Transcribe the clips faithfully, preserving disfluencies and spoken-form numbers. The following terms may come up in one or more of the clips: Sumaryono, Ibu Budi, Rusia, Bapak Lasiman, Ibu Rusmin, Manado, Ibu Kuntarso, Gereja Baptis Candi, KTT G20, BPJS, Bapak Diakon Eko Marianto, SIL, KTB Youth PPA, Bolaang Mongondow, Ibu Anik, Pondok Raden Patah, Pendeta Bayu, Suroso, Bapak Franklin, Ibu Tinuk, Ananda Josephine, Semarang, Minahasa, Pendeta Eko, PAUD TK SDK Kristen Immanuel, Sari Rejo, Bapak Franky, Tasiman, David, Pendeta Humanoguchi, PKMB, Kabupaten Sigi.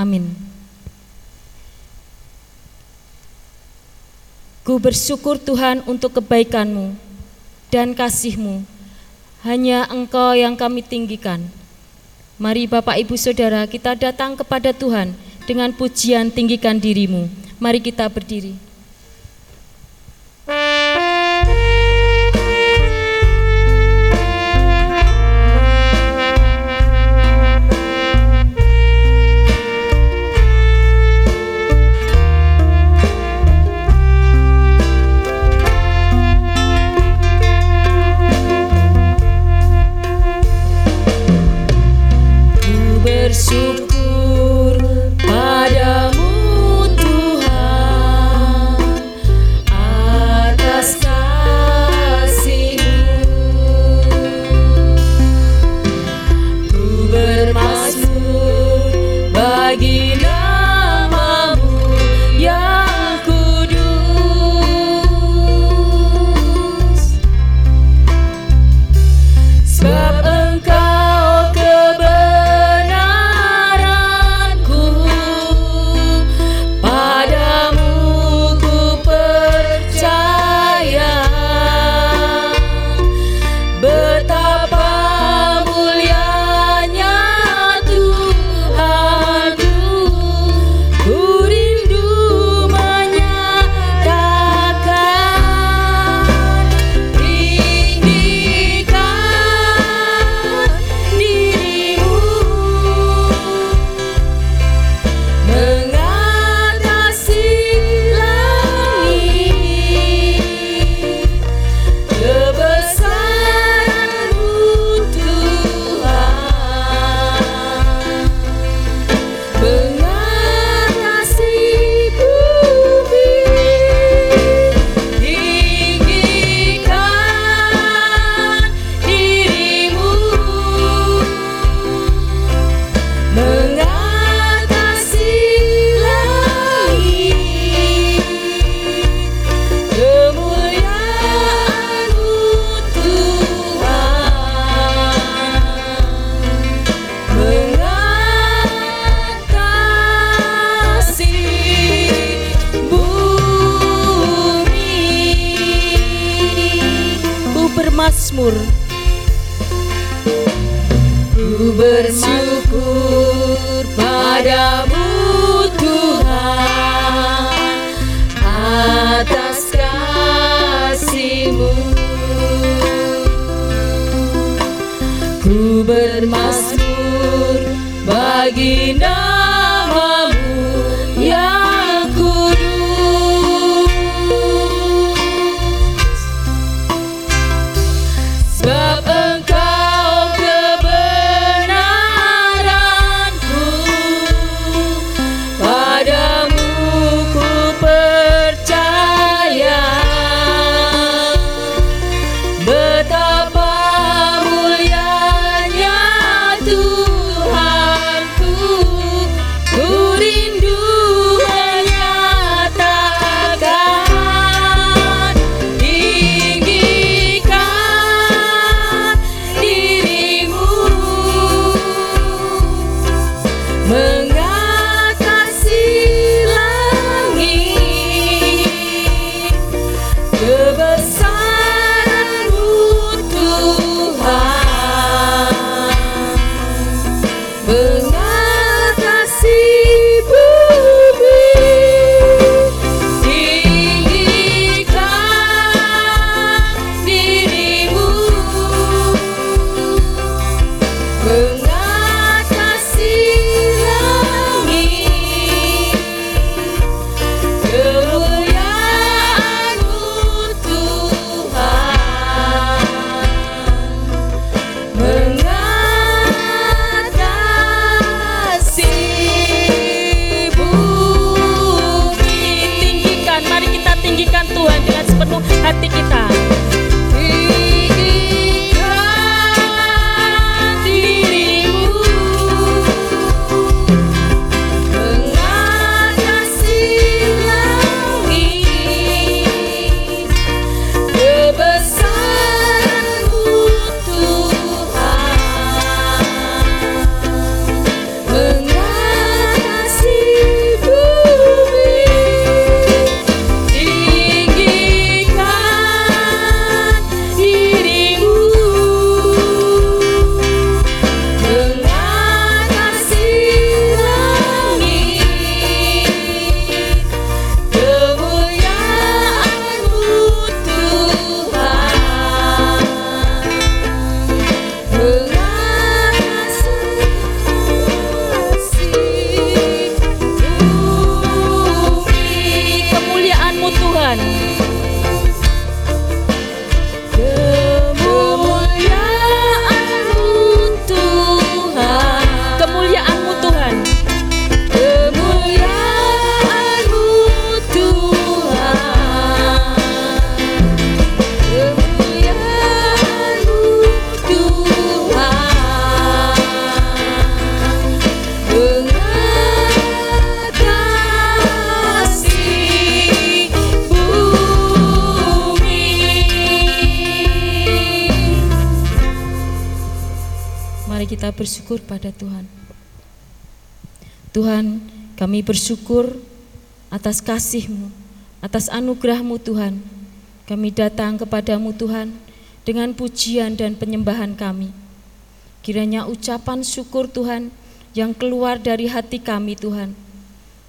Amin. Ku bersyukur Tuhan untuk kebaikan-Mu dan kasih-Mu, hanya Engkau yang kami tinggikan. Mari Bapak Ibu Saudara kita datang kepada Tuhan dengan pujian tinggikan dirimu. Mari kita berdiri. Bersyukur padamu Tuhan atas kasih-Mu. Ku bermazmur bagi nama-Mu yang kudus, sebab Engkau bersyukur padamu Tuhan atas kasih-Mu. Ku bermazmur bagi nama-Mu yang kudus, sebab Engkau betapa mulianya Tuhanku. kita bersyukur pada Tuhan. Tuhan, kami bersyukur atas kasih-Mu, atas anugerah-Mu Tuhan. Kami datang kepadamu Tuhan dengan pujian dan penyembahan kami. Kiranya ucapan syukur Tuhan yang keluar dari hati kami Tuhan.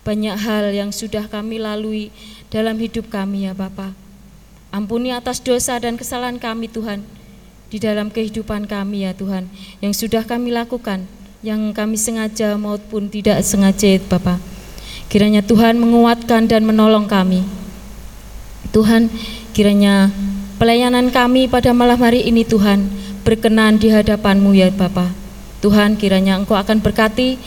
Banyak hal yang sudah kami lalui dalam hidup kami ya Bapa. Ampuni atas dosa dan kesalahan kami Tuhan. Di dalam kehidupan kami ya Tuhan, yang sudah kami lakukan, yang kami sengaja maupun tidak sengaja Bapak. Kiranya Tuhan menguatkan dan menolong kami. Tuhan, kiranya pelayanan kami pada malam hari ini Tuhan berkenan di hadapan-Mu ya Bapak. Tuhan, kiranya Engkau akan berkati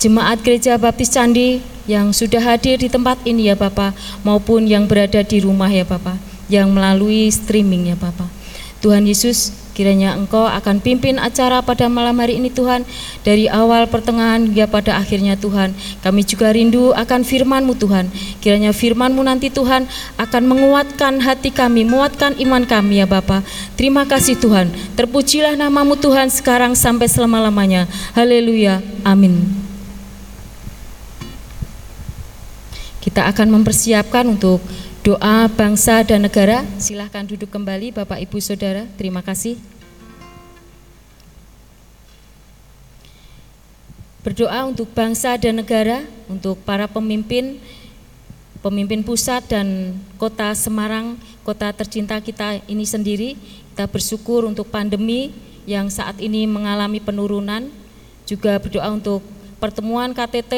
jemaat Gereja Baptis Candi yang sudah hadir di tempat ini ya Bapak, maupun yang berada di rumah ya Bapak, yang melalui streaming ya Bapak. Tuhan Yesus, kiranya Engkau akan pimpin acara pada malam hari ini Tuhan, dari awal pertengahan hingga pada akhirnya Tuhan. Kami juga rindu akan firman-Mu Tuhan. Kiranya firman-Mu nanti Tuhan akan menguatkan hati kami, menguatkan iman kami ya Bapa. Terima kasih Tuhan, terpujilah nama-Mu Tuhan sekarang sampai selama-lamanya. Haleluya, amin. Kita akan mempersiapkan untuk doa bangsa dan negara. Silahkan duduk kembali Bapak Ibu Saudara. Terima kasih. Berdoa untuk bangsa dan negara, untuk para pemimpin, pemimpin pusat dan kota Semarang, kota tercinta kita ini sendiri. Kita bersyukur untuk pandemi yang saat ini mengalami penurunan. Juga berdoa untuk pertemuan K T T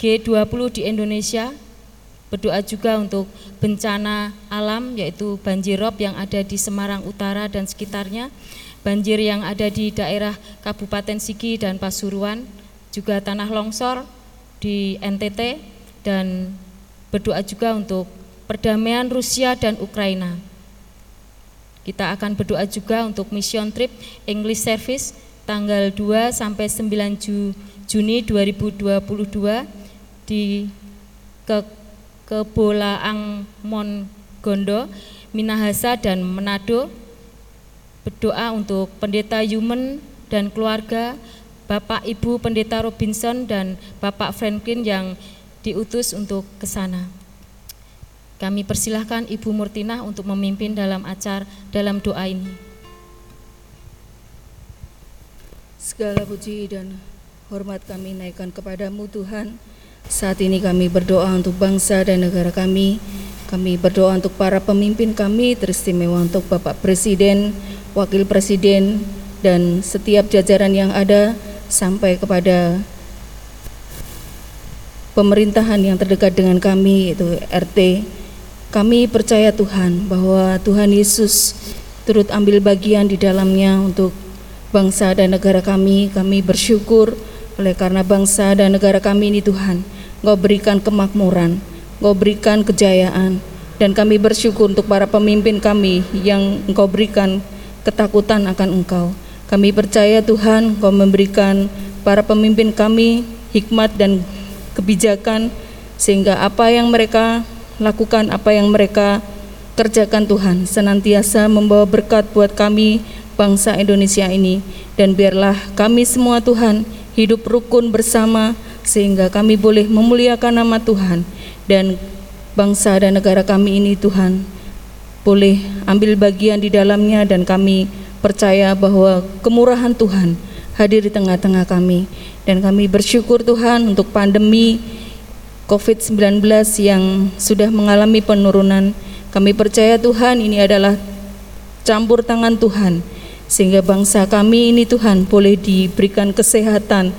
G dua puluh di Indonesia. Berdoa juga untuk bencana alam, yaitu banjir rob yang ada di Semarang Utara dan sekitarnya, banjir yang ada di daerah Kabupaten Sigi dan Pasuruan, juga tanah longsor di N T T, dan berdoa juga untuk perdamaian Rusia dan Ukraina. Kita akan berdoa juga untuk mission trip English Service tanggal dua sampai sembilan Juni dua ribu dua puluh dua di ke ke Bolaang Mongondow, Minahasa dan Manado. Berdoa untuk Pendeta Yumen dan keluarga, Bapak Ibu Pendeta Robinson dan Bapak Franklin yang diutus untuk ke sana. Kami persilahkan Ibu Murtina untuk memimpin dalam acara dalam doa ini. Segala puji dan hormat kami naikkan kepadamu Tuhan. Saat ini kami berdoa untuk bangsa dan negara kami. Kami berdoa untuk para pemimpin kami, teristimewa untuk Bapak Presiden, Wakil Presiden, dan setiap jajaran yang ada sampai kepada pemerintahan yang terdekat dengan kami, yaitu R T. Kami percaya Tuhan bahwa Tuhan Yesus turut ambil bagian di dalamnya untuk bangsa dan negara kami. Kami bersyukur oleh karena bangsa dan negara kami ini Tuhan, Engkau berikan kemakmuran, Engkau berikan kejayaan, dan kami bersyukur untuk para pemimpin kami yang Engkau berikan ketakutan akan Engkau. Kami percaya Tuhan, Engkau memberikan para pemimpin kami hikmat dan kebijakan, sehingga apa yang mereka lakukan, apa yang mereka kerjakan Tuhan, senantiasa membawa berkat buat kami, bangsa Indonesia ini. Dan biarlah kami semua Tuhan hidup rukun bersama, sehingga kami boleh memuliakan nama Tuhan, dan bangsa dan negara kami ini Tuhan boleh ambil bagian di dalamnya, dan kami percaya bahwa kemurahan Tuhan hadir di tengah-tengah kami. Dan kami bersyukur Tuhan untuk pandemi covid sembilan belas yang sudah mengalami penurunan. Kami percaya Tuhan ini adalah campur tangan Tuhan, sehingga bangsa kami ini Tuhan boleh diberikan kesehatan.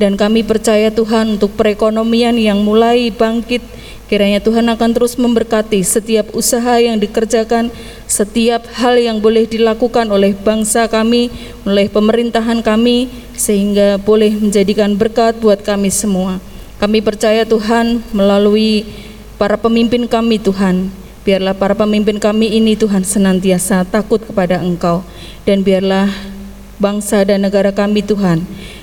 Dan kami percaya Tuhan untuk perekonomian yang mulai bangkit, kiranya Tuhan akan terus memberkati setiap usaha yang dikerjakan, setiap hal yang boleh dilakukan oleh bangsa kami, oleh pemerintahan kami, sehingga boleh menjadikan berkat buat kami semua. Kami percaya Tuhan melalui para pemimpin kami Tuhan, biarlah para pemimpin kami ini Tuhan senantiasa takut kepada Engkau, dan biarlah bangsa dan negara kami Tuhan,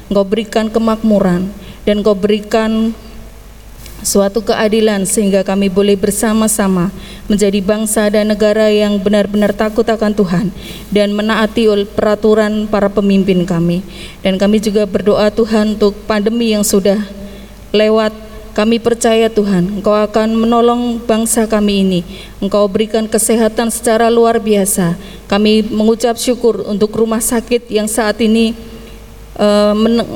Engkau berikan kemakmuran, dan Engkau berikan suatu keadilan sehingga kami boleh bersama-sama menjadi bangsa dan negara yang benar-benar takut akan Tuhan dan menaati peraturan para pemimpin kami. Dan kami juga berdoa Tuhan untuk pandemi yang sudah lewat. Kami percaya Tuhan, Engkau akan menolong bangsa kami ini. Engkau berikan kesehatan secara luar biasa. Kami mengucap syukur untuk rumah sakit yang saat ini uh,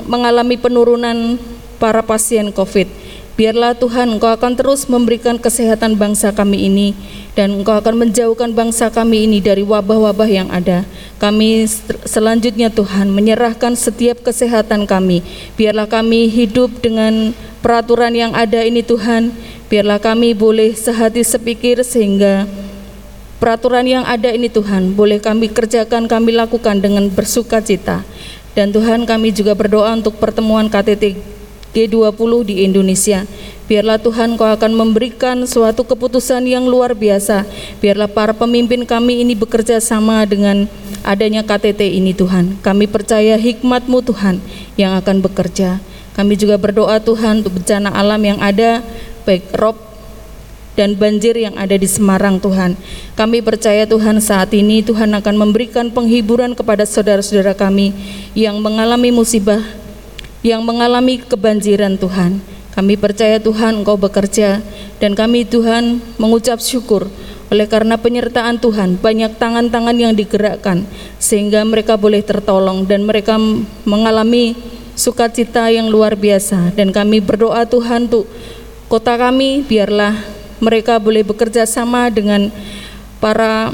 mengalami penurunan para pasien COVID. Biarlah Tuhan, Engkau akan terus memberikan kesehatan bangsa kami ini, dan Engkau akan menjauhkan bangsa kami ini dari wabah-wabah yang ada. Kami selanjutnya Tuhan menyerahkan setiap kesehatan kami. Biarlah kami hidup dengan peraturan yang ada ini Tuhan. Biarlah kami boleh sehati sepikir sehingga peraturan yang ada ini Tuhan boleh kami kerjakan, kami lakukan dengan bersukacita. Dan Tuhan, kami juga berdoa untuk pertemuan K T T G dua puluh di Indonesia. Biarlah Tuhan, Kau akan memberikan suatu keputusan yang luar biasa. Biarlah para pemimpin kami ini bekerja sama dengan adanya K T T ini Tuhan. Kami percaya hikmat-Mu Tuhan yang akan bekerja. Kami juga berdoa Tuhan untuk bencana alam yang ada, baik rob dan banjir yang ada di Semarang Tuhan. Kami percaya Tuhan saat ini Tuhan akan memberikan penghiburan kepada saudara-saudara kami yang mengalami musibah, yang mengalami kebanjiran Tuhan. Kami percaya Tuhan, Engkau bekerja, dan kami Tuhan mengucap syukur oleh karena penyertaan Tuhan, banyak tangan-tangan yang digerakkan sehingga mereka boleh tertolong dan mereka mengalami sukacita yang luar biasa. Dan kami berdoa Tuhan untuk kota kami, biarlah mereka boleh bekerja sama dengan para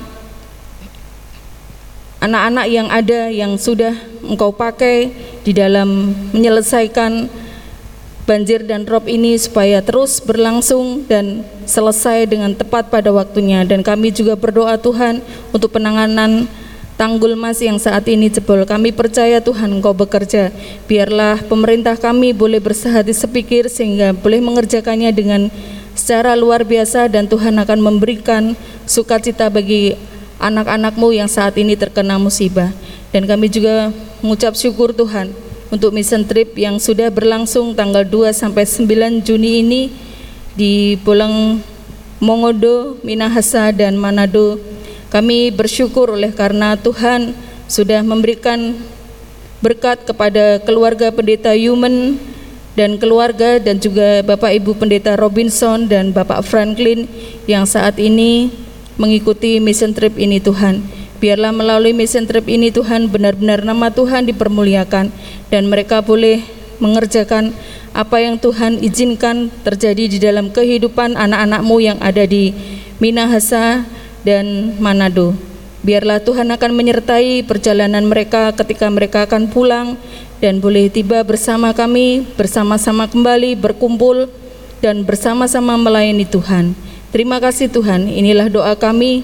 anak-anak yang ada yang sudah Engkau pakai di dalam menyelesaikan banjir dan rob ini supaya terus berlangsung dan selesai dengan tepat pada waktunya. Dan kami juga berdoa Tuhan untuk penanganan tanggul Mas yang saat ini jebol. Kami percaya Tuhan, Engkau bekerja. Biarlah pemerintah kami boleh bersehati sepikir sehingga boleh mengerjakannya dengan secara luar biasa, dan Tuhan akan memberikan sukacita bagi anak-anak-Mu yang saat ini terkena musibah. Dan kami juga mengucap syukur Tuhan untuk mission trip yang sudah berlangsung tanggal dua sampai sembilan Juni ini di Bolaang Mongondow, Minahasa, dan Manado. Kami bersyukur oleh karena Tuhan sudah memberikan berkat kepada keluarga Pendeta Yumen dan keluarga, dan juga Bapak Ibu Pendeta Robinson dan Bapak Franklin yang saat ini mengikuti mission trip ini Tuhan. Biarlah melalui mission trip ini Tuhan benar-benar nama Tuhan dipermuliakan dan mereka boleh mengerjakan apa yang Tuhan izinkan terjadi di dalam kehidupan anak-anak-Mu yang ada di Minahasa dan Manado. Biarlah Tuhan akan menyertai perjalanan mereka ketika mereka akan pulang dan boleh tiba bersama kami, bersama-sama kembali berkumpul dan bersama-sama melayani Tuhan. Terima kasih Tuhan, inilah doa kami,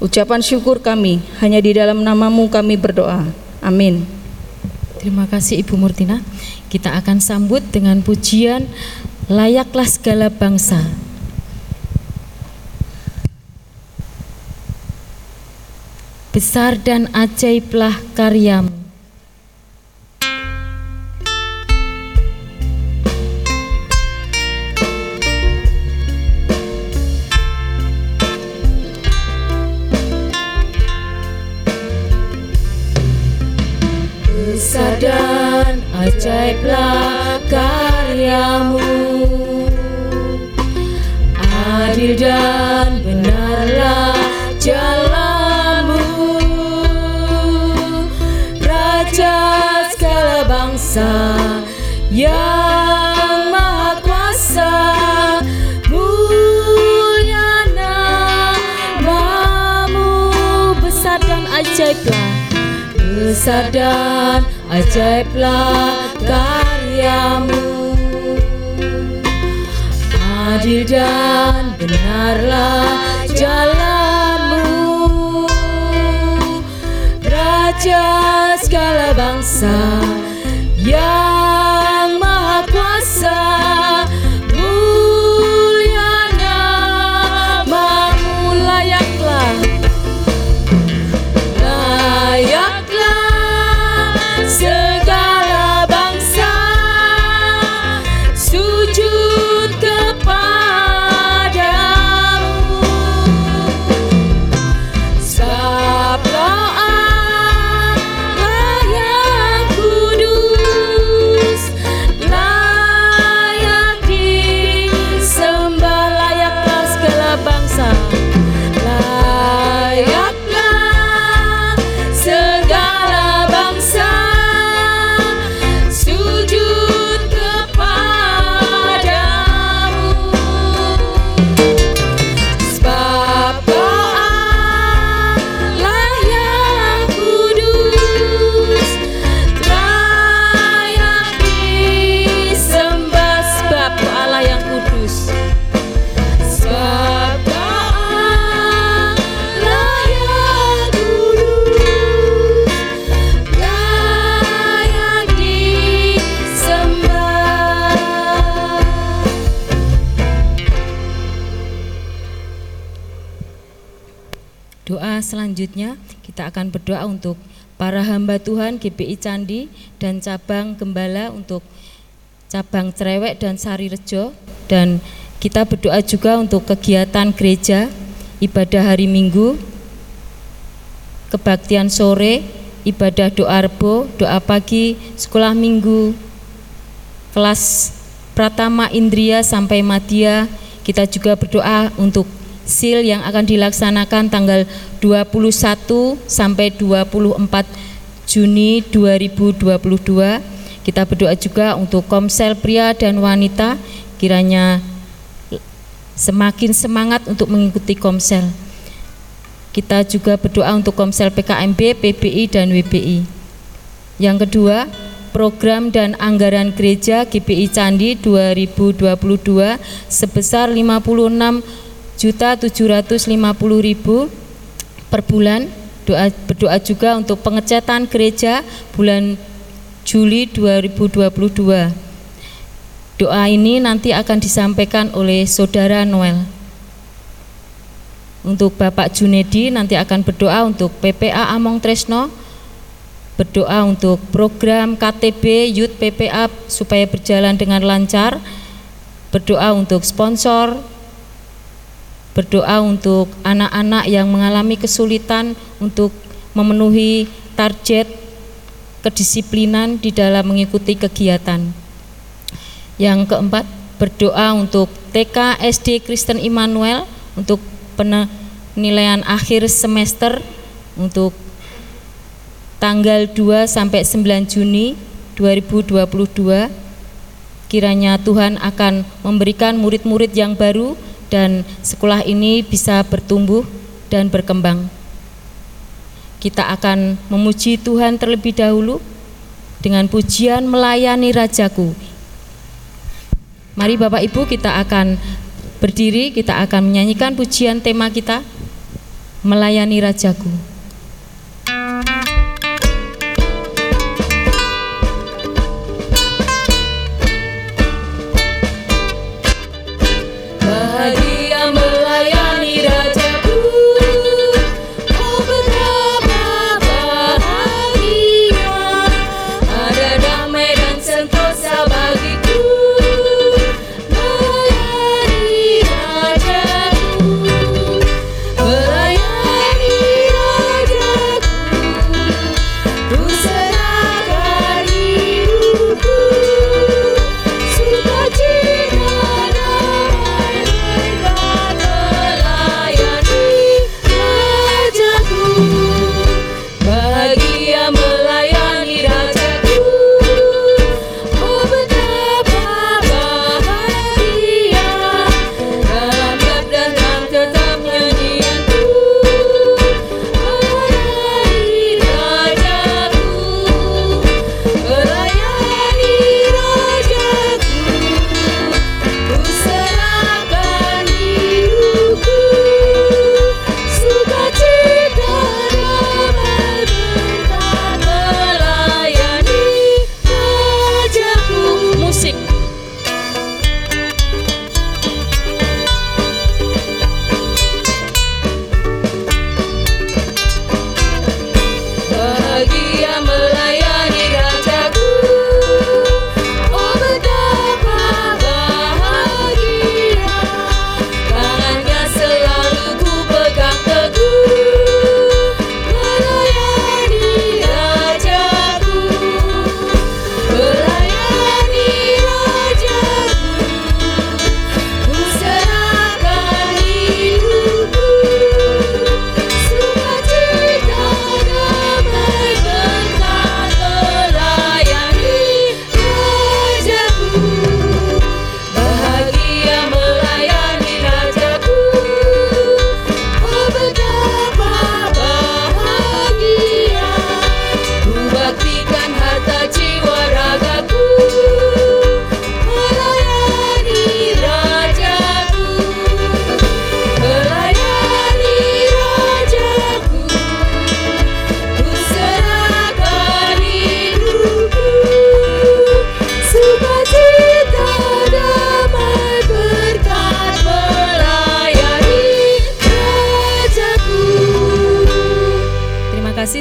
ucapan syukur kami, hanya di dalam nama-Mu kami berdoa. Amin. Terima kasih Ibu Murtina. Kita akan sambut dengan pujian Layaklah Segala Bangsa. Besar dan ajaiblah karyamu. Besar dan ajaiblah karyamu, adil dan benarlah jalanmu, Raja segala bangsa yang maha kuasa. Mulia namamu, besar dan ajaiblah. Besar dan ajaiblah karyamu, adil dan benarlah jalanmu, Raja segala bangsa yang maha kuasa. Mulia namamu, layaklah, layak segala bangsa sujud kepada doa selanjutnya, kita akan berdoa untuk para hamba Tuhan G B I Candi dan cabang Gembala untuk cabang Cerewek dan Sari Rejo, dan kita berdoa juga untuk kegiatan gereja, ibadah hari Minggu, kebaktian sore, ibadah doa rebo, doa pagi, sekolah minggu, kelas Pratama Indria sampai Madya. Kita juga berdoa untuk S I L yang akan dilaksanakan tanggal dua puluh satu sampai dua puluh empat Juni dua ribu dua puluh dua. Kita berdoa juga untuk komsel pria dan wanita, kiranya semakin semangat untuk mengikuti komsel. Kita juga berdoa untuk komsel P K M B, P B I, dan W B I. Yang kedua, program dan anggaran gereja G B I Candi dua ribu dua puluh dua sebesar lima puluh enam juta tujuh ratus lima puluh ribu per bulan. Doa, berdoa juga untuk pengecatan gereja bulan Juli dua ribu dua puluh dua. Doa ini nanti akan disampaikan oleh Saudara Noel. Untuk Bapak Junedi nanti akan berdoa untuk P P A Among Tresno, berdoa untuk program K T B Youth P P A supaya berjalan dengan lancar, berdoa untuk sponsor, berdoa untuk anak-anak yang mengalami kesulitan untuk memenuhi target kedisiplinan di dalam mengikuti kegiatan. Yang keempat, berdoa untuk T K S D Kristen Immanuel untuk penilaian akhir semester untuk tanggal dua sampai sembilan Juni dua ribu dua puluh dua. Kiranya Tuhan akan memberikan murid-murid yang baru dan sekolah ini bisa bertumbuh dan berkembang. Kita akan memuji Tuhan terlebih dahulu dengan pujian Melayani Rajaku. Mari Bapak Ibu, kita akan berdiri, kita akan menyanyikan pujian tema kita, Melayani Rajaku. Bahagia melayani Rajaku, oh betapa bahagia, ada damai dan sentosa bagiku. Melayani Rajaku, melayani Rajaku.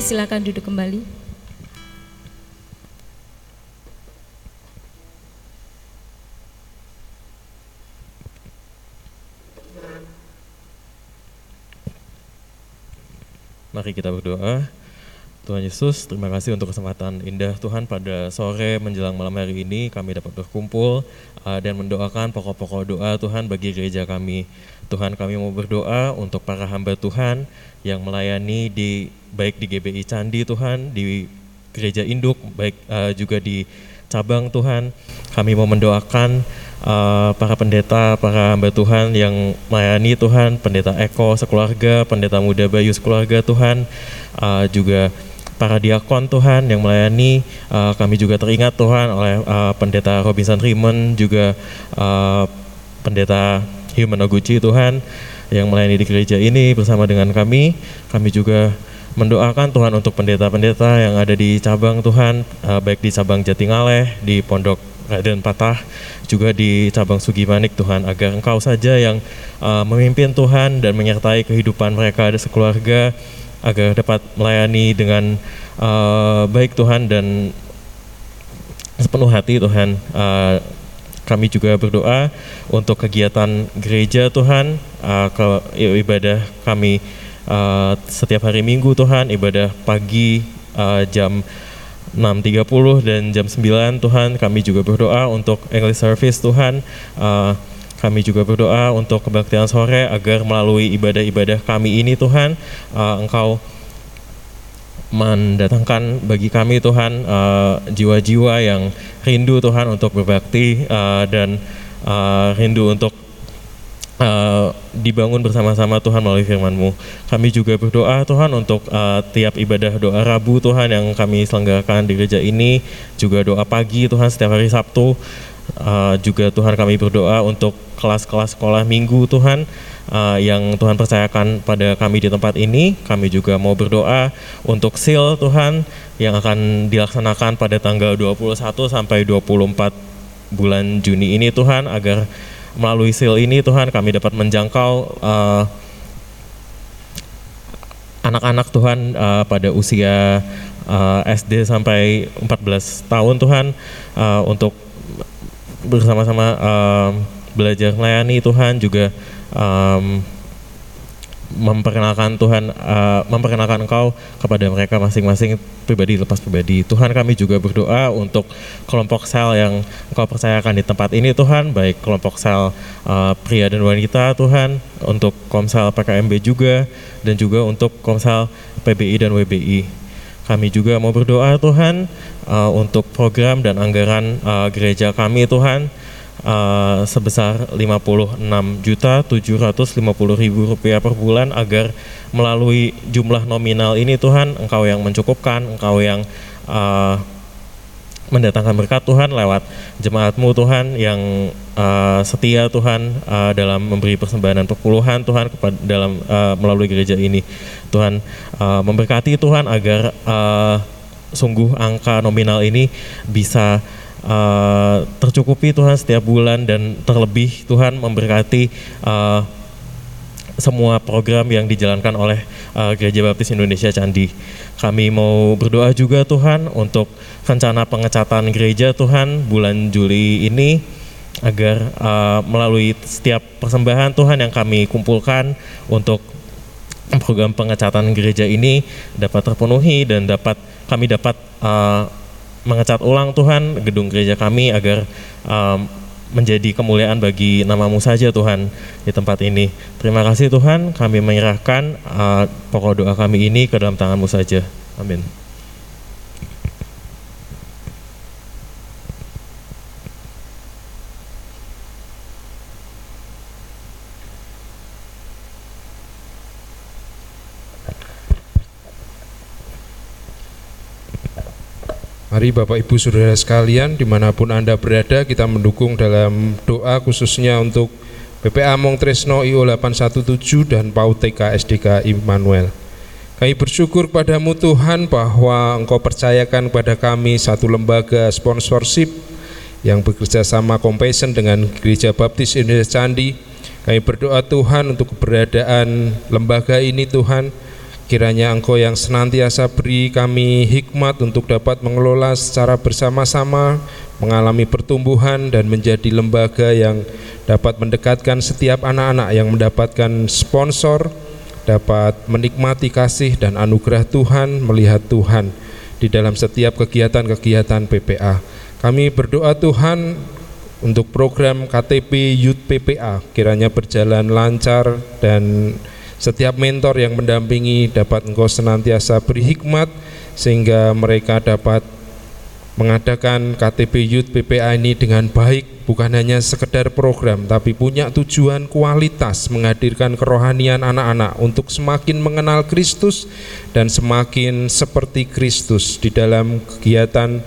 silakan duduk kembali. Mari kita berdoa. Tuhan Yesus, terima kasih untuk kesempatan indah Tuhan pada sore menjelang malam hari ini kami dapat berkumpul uh, dan mendoakan pokok-pokok doa Tuhan bagi gereja kami. Tuhan, kami mau berdoa untuk para hamba Tuhan yang melayani di baik di G B I Candi Tuhan, di gereja induk, baik uh, juga di cabang Tuhan. Kami mau mendoakan uh, para pendeta, para hamba Tuhan yang melayani Tuhan, Pendeta Eko sekeluarga, Pendeta Muda Bayu sekeluarga Tuhan, uh, juga para diakon Tuhan yang melayani. Uh, kami juga teringat Tuhan oleh uh, Pendeta Robinson Rimen, juga uh, Pendeta Humanoguchi Tuhan yang melayani di gereja ini bersama dengan kami. Kami juga mendoakan Tuhan untuk pendeta-pendeta yang ada di cabang Tuhan, uh, baik di cabang Jatingaleh, di Pondok Raden Patah, juga di cabang Sugimanik Tuhan, agar Engkau saja yang uh, memimpin Tuhan dan menyertai kehidupan mereka ada sekeluarga, agar dapat melayani dengan uh, baik Tuhan dan sepenuh hati Tuhan. Uh, kami juga berdoa untuk kegiatan gereja Tuhan, uh, ke ibadah kami Uh, setiap hari Minggu Tuhan, ibadah pagi uh, jam enam tiga puluh dan jam sembilan Tuhan. Kami juga berdoa untuk English Service Tuhan, uh, kami juga berdoa untuk kebaktian sore agar melalui ibadah-ibadah kami ini Tuhan, uh, Engkau mendatangkan bagi kami Tuhan uh, jiwa-jiwa yang rindu Tuhan untuk berbakti uh, dan uh, rindu untuk Uh, dibangun bersama-sama Tuhan melalui firman-Mu. Kami juga berdoa Tuhan untuk uh, tiap ibadah doa Rabu Tuhan yang kami selenggarakan di gereja ini, juga doa pagi Tuhan setiap hari Sabtu, uh, juga Tuhan kami berdoa untuk kelas-kelas sekolah minggu Tuhan uh, yang Tuhan percayakan pada kami di tempat ini. Kami juga mau berdoa untuk S I L Tuhan yang akan dilaksanakan pada tanggal dua puluh satu sampai dua puluh empat bulan Juni ini Tuhan, agar melalui S I L ini Tuhan kami dapat menjangkau uh, anak-anak Tuhan uh, pada usia uh, S D sampai empat belas tahun Tuhan, uh, untuk bersama-sama uh, belajar melayani Tuhan, juga um, memperkenalkan Tuhan, uh, memperkenalkan Engkau kepada mereka masing-masing, pribadi lepas pribadi. Tuhan, kami juga berdoa untuk kelompok sel yang Engkau percayakan di tempat ini Tuhan, baik kelompok sel uh, pria dan wanita Tuhan, untuk komsel P K M B juga, dan juga untuk komsel P B I dan W B I. Kami juga mau berdoa Tuhan uh, untuk program dan anggaran uh, gereja kami Tuhan, Uh, sebesar lima puluh enam juta tujuh ratus lima puluh ribu rupiah per bulan, agar melalui jumlah nominal ini Tuhan, Engkau yang mencukupkan, Engkau yang uh, mendatangkan berkat Tuhan lewat jemaat-Mu Tuhan yang uh, setia Tuhan uh, dalam memberi persembahan dan perpuluhan Tuhan kepada dalam uh, melalui gereja ini Tuhan, uh, memberkati Tuhan agar uh, sungguh angka nominal ini bisa Uh, tercukupi Tuhan setiap bulan, dan terlebih Tuhan memberkati uh, semua program yang dijalankan oleh uh, Gereja Baptis Indonesia Candi. Kami mau berdoa juga Tuhan untuk rencana pengecatan gereja Tuhan bulan Juli ini, agar uh, melalui setiap persembahan Tuhan yang kami kumpulkan untuk program pengecatan gereja ini dapat terpenuhi, dan dapat kami dapat uh, mengecat ulang Tuhan gedung gereja kami, agar um, menjadi kemuliaan bagi nama-Mu saja Tuhan di tempat ini. Terima kasih Tuhan, kami menyerahkan uh, pokok doa kami ini ke dalam tangan-Mu saja. Amin. Mari Bapak Ibu Saudara sekalian, dimanapun Anda berada, kita mendukung dalam doa khususnya untuk P P A Among Tresno I O delapan satu tujuh dan P A U D T K S D K Immanuel. Kami bersyukur kepadamu Tuhan bahwa Engkau percayakan kepada kami satu lembaga sponsorship yang bekerja sama compassion dengan Gereja Baptis Indonesia Candi. Kami berdoa Tuhan untuk keberadaan lembaga ini Tuhan, Kiranya Engkau yang senantiasa beri kami hikmat untuk dapat mengelola secara bersama-sama, mengalami pertumbuhan dan menjadi lembaga yang dapat mendekatkan setiap anak-anak yang mendapatkan sponsor, dapat menikmati kasih dan anugerah Tuhan, melihat Tuhan di dalam setiap kegiatan-kegiatan P P A. Kami berdoa Tuhan untuk program K T B Youth P P A, kiranya berjalan lancar dan setiap mentor yang mendampingi dapat Engkau senantiasa beri hikmat sehingga mereka dapat mengadakan K T B Youth P P A ini dengan baik, bukan hanya sekedar program tapi punya tujuan kualitas menghadirkan kerohanian anak-anak untuk semakin mengenal Kristus dan semakin seperti Kristus di dalam kegiatan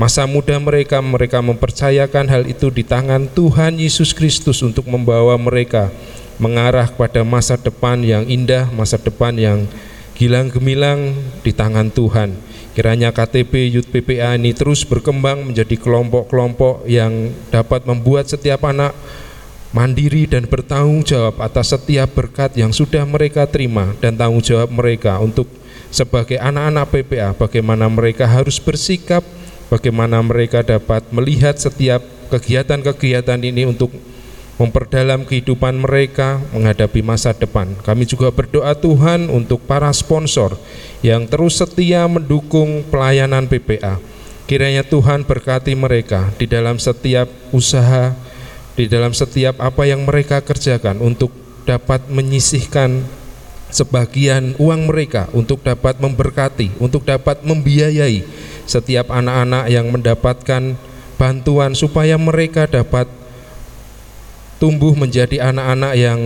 masa muda mereka. Mereka mempercayakan hal itu di tangan Tuhan Yesus Kristus untuk membawa mereka mengarah kepada masa depan yang indah, masa depan yang gilang gemilang di tangan Tuhan. Kiranya K T B Youth P P A ini terus berkembang menjadi kelompok-kelompok yang dapat membuat setiap anak mandiri dan bertanggung jawab atas setiap berkat yang sudah mereka terima, dan tanggung jawab mereka untuk sebagai anak-anak P P A, bagaimana mereka harus bersikap, bagaimana mereka dapat melihat setiap kegiatan-kegiatan ini untuk memperdalam kehidupan mereka menghadapi masa depan. Kami juga berdoa Tuhan untuk para sponsor yang terus setia mendukung pelayanan P P A. Kiranya Tuhan berkati mereka di dalam setiap usaha, di dalam setiap apa yang mereka kerjakan untuk dapat menyisihkan sebagian uang mereka untuk dapat memberkati, untuk dapat membiayai setiap anak-anak yang mendapatkan bantuan supaya mereka dapat tumbuh menjadi anak-anak yang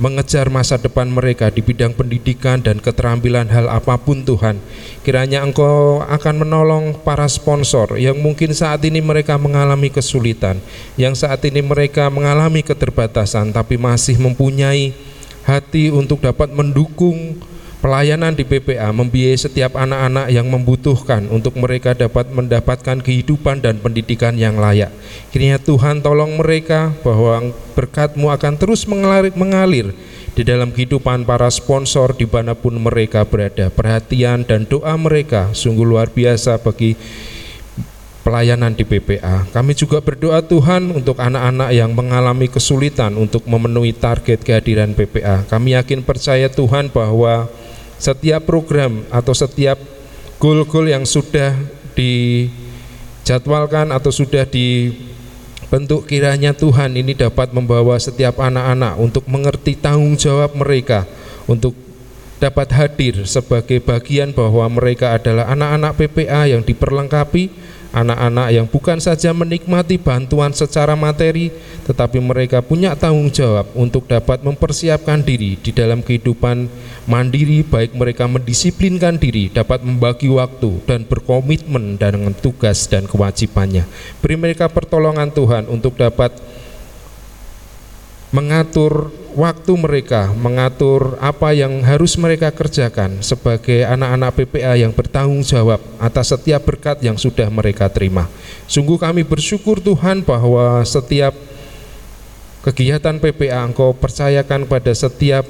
mengejar masa depan mereka di bidang pendidikan dan keterampilan hal apapun Tuhan. Kiranya Engkau akan menolong para sponsor yang mungkin saat ini mereka mengalami kesulitan, yang saat ini mereka mengalami keterbatasan, tapi masih mempunyai hati untuk dapat mendukung pelayanan di P P A, membiayai setiap anak-anak yang membutuhkan untuk mereka dapat mendapatkan kehidupan dan pendidikan yang layak. Kiranya Tuhan tolong mereka bahwa berkat-Mu akan terus mengalir, mengalir di dalam kehidupan para sponsor dimanapun mereka berada. Perhatian dan doa mereka sungguh luar biasa bagi pelayanan di P P A. Kami juga berdoa Tuhan untuk anak-anak yang mengalami kesulitan untuk memenuhi target kehadiran P P A. Kami yakin percaya Tuhan bahwa setiap program atau setiap goal-goal yang sudah dijadwalkan atau sudah dibentuk, kiranya Tuhan ini dapat membawa setiap anak-anak untuk mengerti tanggung jawab mereka, untuk dapat hadir sebagai bagian bahwa mereka adalah anak-anak P P A yang diperlengkapi, anak-anak yang bukan saja menikmati bantuan secara materi, tetapi mereka punya tanggung jawab untuk dapat mempersiapkan diri di dalam kehidupan mandiri, baik mereka mendisiplinkan diri, dapat membagi waktu dan berkomitmen dengan tugas dan kewajibannya. Beri mereka pertolongan Tuhan untuk dapat mengatur waktu mereka, mengatur apa yang harus mereka kerjakan sebagai anak-anak P P A yang bertanggung jawab atas setiap berkat yang sudah mereka terima. Sungguh kami bersyukur Tuhan bahwa setiap kegiatan P P A Engkau percayakan pada setiap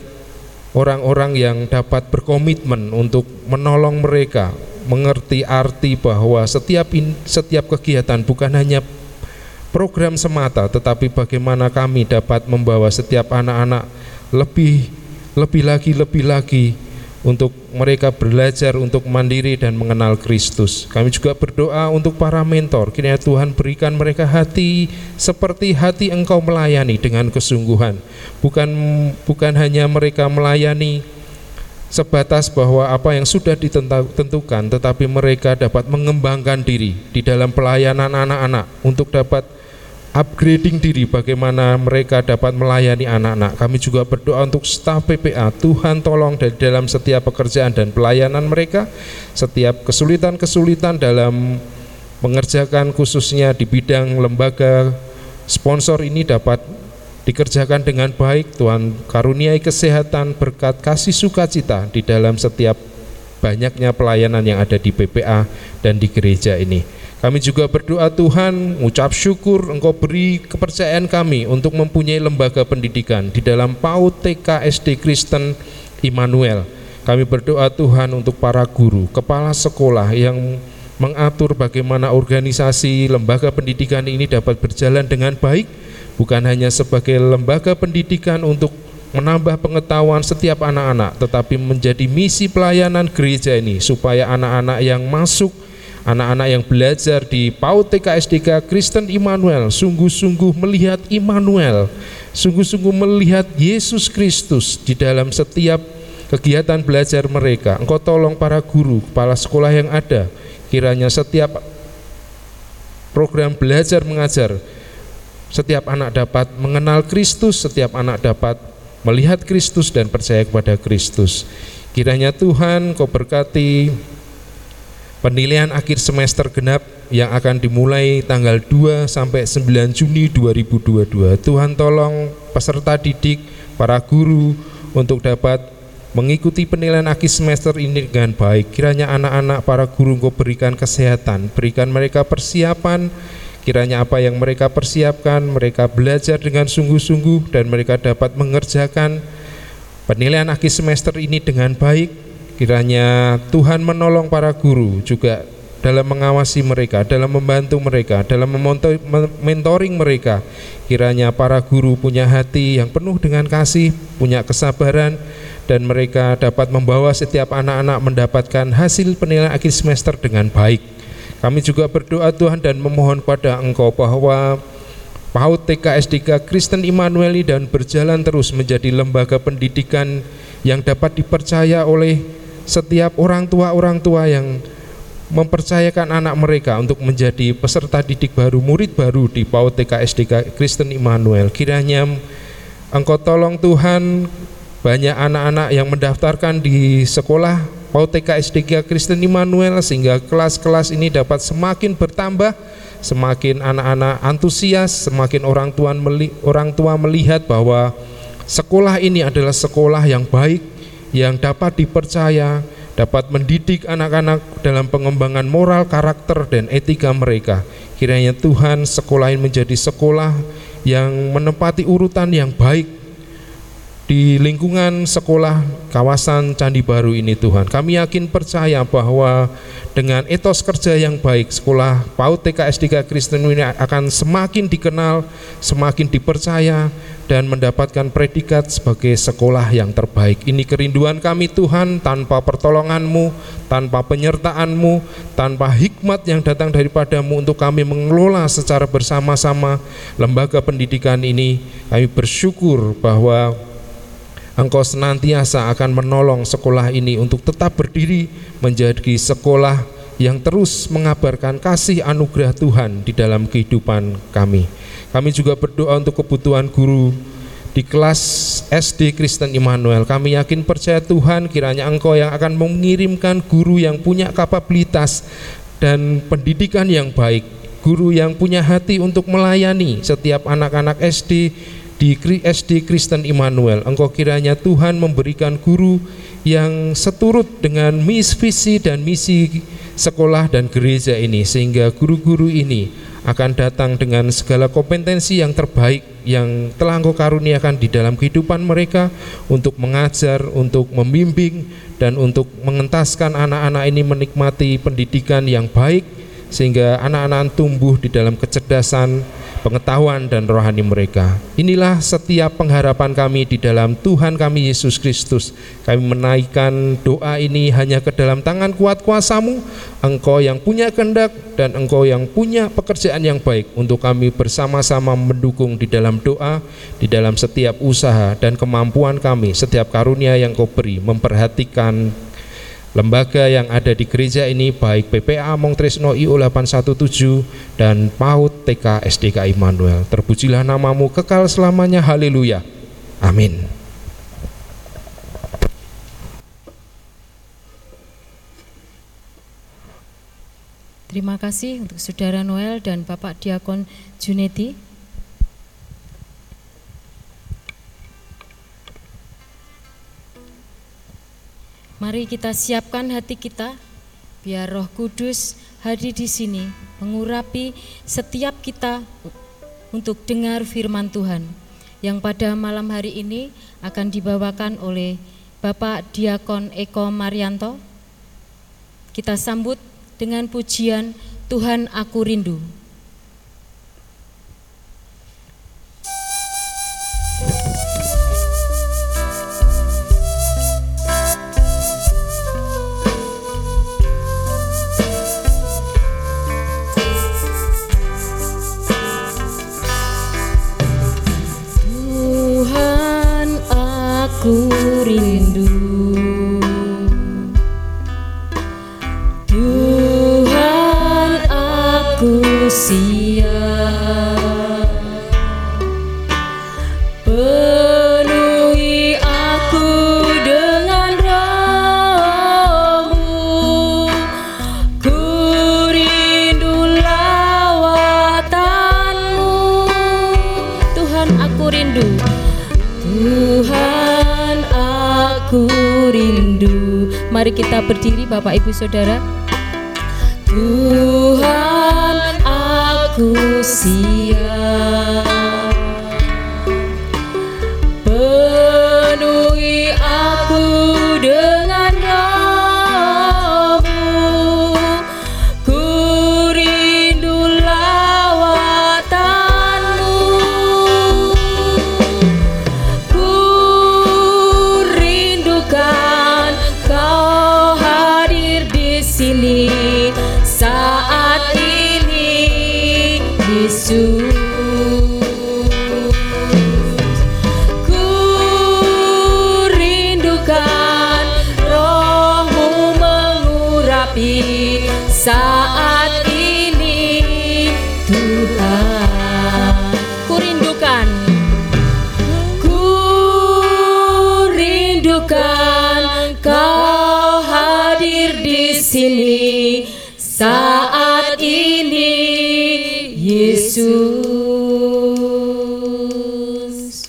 orang-orang yang dapat berkomitmen untuk menolong mereka mengerti arti bahwa setiap in, setiap kegiatan bukan hanya program semata, tetapi bagaimana kami dapat membawa setiap anak-anak lebih lebih lagi lebih lagi untuk mereka belajar untuk mandiri dan mengenal Kristus. Kami juga berdoa untuk para mentor, kiranya Tuhan berikan mereka hati seperti hati Engkau melayani dengan kesungguhan, bukan bukan hanya mereka melayani sebatas bahwa apa yang sudah ditentukan, tetapi mereka dapat mengembangkan diri di dalam pelayanan anak-anak untuk dapat upgrading diri, bagaimana mereka dapat melayani anak-anak. Kami juga berdoa untuk staf P P A, Tuhan tolong dari dalam setiap pekerjaan dan pelayanan mereka, setiap kesulitan-kesulitan dalam mengerjakan khususnya di bidang lembaga sponsor ini dapat dikerjakan dengan baik. Tuhan karuniai kesehatan, berkat kasih sukacita di dalam setiap banyaknya pelayanan yang ada di P P A dan di gereja ini. Kami juga berdoa Tuhan, ucap syukur Engkau beri kepercayaan kami untuk mempunyai lembaga pendidikan di dalam P A U D T K S D K Kristen Immanuel. Kami berdoa Tuhan untuk para guru, kepala sekolah yang mengatur bagaimana organisasi lembaga pendidikan ini dapat berjalan dengan baik, bukan hanya sebagai lembaga pendidikan untuk menambah pengetahuan setiap anak-anak, tetapi menjadi misi pelayanan gereja ini, supaya anak-anak yang masuk, anak-anak yang belajar di PAUD T K S D K Kristen Immanuel sungguh-sungguh melihat Immanuel, sungguh-sungguh melihat Yesus Kristus di dalam setiap kegiatan belajar mereka. Engkau tolong para guru, kepala sekolah yang ada, kiranya setiap program belajar mengajar, setiap anak dapat mengenal Kristus, setiap anak dapat melihat Kristus dan percaya kepada Kristus. Kiranya Tuhan Kau berkati penilaian akhir semester genap yang akan dimulai tanggal dua sampai sembilan Juni dua ribu dua puluh dua. Tuhan tolong peserta didik, para guru untuk dapat mengikuti penilaian akhir semester ini dengan baik. Kiranya anak-anak, para guru Engkau berikan kesehatan, berikan mereka persiapan, kiranya apa yang mereka persiapkan mereka belajar dengan sungguh-sungguh dan mereka dapat mengerjakan penilaian akhir semester ini dengan baik. Kiranya Tuhan menolong para guru juga dalam mengawasi mereka, dalam membantu mereka, dalam mementoring mereka. Kiranya para guru punya hati yang penuh dengan kasih, punya kesabaran, dan mereka dapat membawa setiap anak-anak mendapatkan hasil penilaian akhir semester dengan baik. Kami juga berdoa Tuhan dan memohon pada Engkau bahwa PAUD T K S D K Kristen Immanuel dan berjalan terus menjadi lembaga pendidikan yang dapat dipercaya oleh setiap orang tua-orang tua yang mempercayakan anak mereka untuk menjadi peserta didik baru, murid baru di PAUD T K S D K Kristen Immanuel. Kiranya Engkau tolong Tuhan, banyak anak-anak yang mendaftarkan di sekolah PAUD T K S D K Kristen Immanuel sehingga kelas-kelas ini dapat semakin bertambah, semakin anak-anak antusias, semakin orang tua orang tua melihat bahwa sekolah ini adalah sekolah yang baik, yang dapat dipercaya, dapat mendidik anak-anak dalam pengembangan moral, karakter, dan etika mereka. Kiranya Tuhan sekolah ini menjadi sekolah yang menempati urutan yang baik di lingkungan sekolah kawasan Candi Baru ini Tuhan. Kami yakin percaya bahwa dengan etos kerja yang baik, sekolah PAUD T K S D K Kristen ini akan semakin dikenal, semakin dipercaya, dan mendapatkan predikat sebagai sekolah yang terbaik. Ini kerinduan kami Tuhan, tanpa pertolongan-Mu, tanpa penyertaan-Mu, tanpa hikmat yang datang daripada-Mu untuk kami mengelola secara bersama-sama lembaga pendidikan ini. Kami bersyukur bahwa Engkau senantiasa akan menolong sekolah ini untuk tetap berdiri menjadi sekolah yang terus mengabarkan kasih anugerah Tuhan di dalam kehidupan kami. Kami juga berdoa untuk kebutuhan guru di kelas S D Kristen Immanuel. Kami yakin percaya Tuhan, kiranya Engkau yang akan mengirimkan guru yang punya kapabilitas dan pendidikan yang baik, guru yang punya hati untuk melayani setiap anak-anak S D di S D Kristen Immanuel. Engkau kiranya Tuhan memberikan guru yang seturut dengan misi dan misi sekolah dan gereja ini, sehingga guru-guru ini akan datang dengan segala kompetensi yang terbaik yang telah Engkau karuniakan di dalam kehidupan mereka untuk mengajar, untuk membimbing, dan untuk mengentaskan anak-anak ini menikmati pendidikan yang baik, sehingga anak-anak tumbuh di dalam kecerdasan, pengetahuan, dan rohani mereka. Inilah setiap pengharapan kami di dalam Tuhan kami Yesus Kristus. Kami menaikkan doa ini hanya ke dalam tangan kuat kuasa-Mu, Engkau yang punya kehendak dan Engkau yang punya pekerjaan yang baik untuk kami bersama-sama mendukung di dalam doa, di dalam setiap usaha dan kemampuan kami, setiap karunia yang Kau beri, memperhatikan lembaga yang ada di gereja ini, baik P P A Among Tresno I O delapan satu tujuh dan PAUD T K S D K Immanuel. Terpujilah namamu kekal selamanya. Haleluya. Amin. Terima kasih untuk Saudara Noel dan Bapak Diakon Junedi. Mari kita siapkan hati kita, biar Roh Kudus hadir di sini, mengurapi setiap kita untuk dengar firman Tuhan, yang pada malam hari ini akan dibawakan oleh Bapak Diakon Eko Marianto. Kita sambut dengan pujian Tuhan Aku Rindu. Aku rindu, Tuhan aku siap, penuhi aku dengan roh-Mu, ku rindu lawatan-Mu. Tuhan aku rindu, Tuhan aku rindu. Mari kita berdiri Bapak Ibu Saudara. Tuhan aku siap, penuhi aku dengan roh-Mu, ku rindu lawatan-Mu. Saat ini Yesus, ku rindukan roh-Mu mengurapi saat ini Tuhan. Ku rindukan, ku rindukan Kau hadir di sini saat ini Yesus.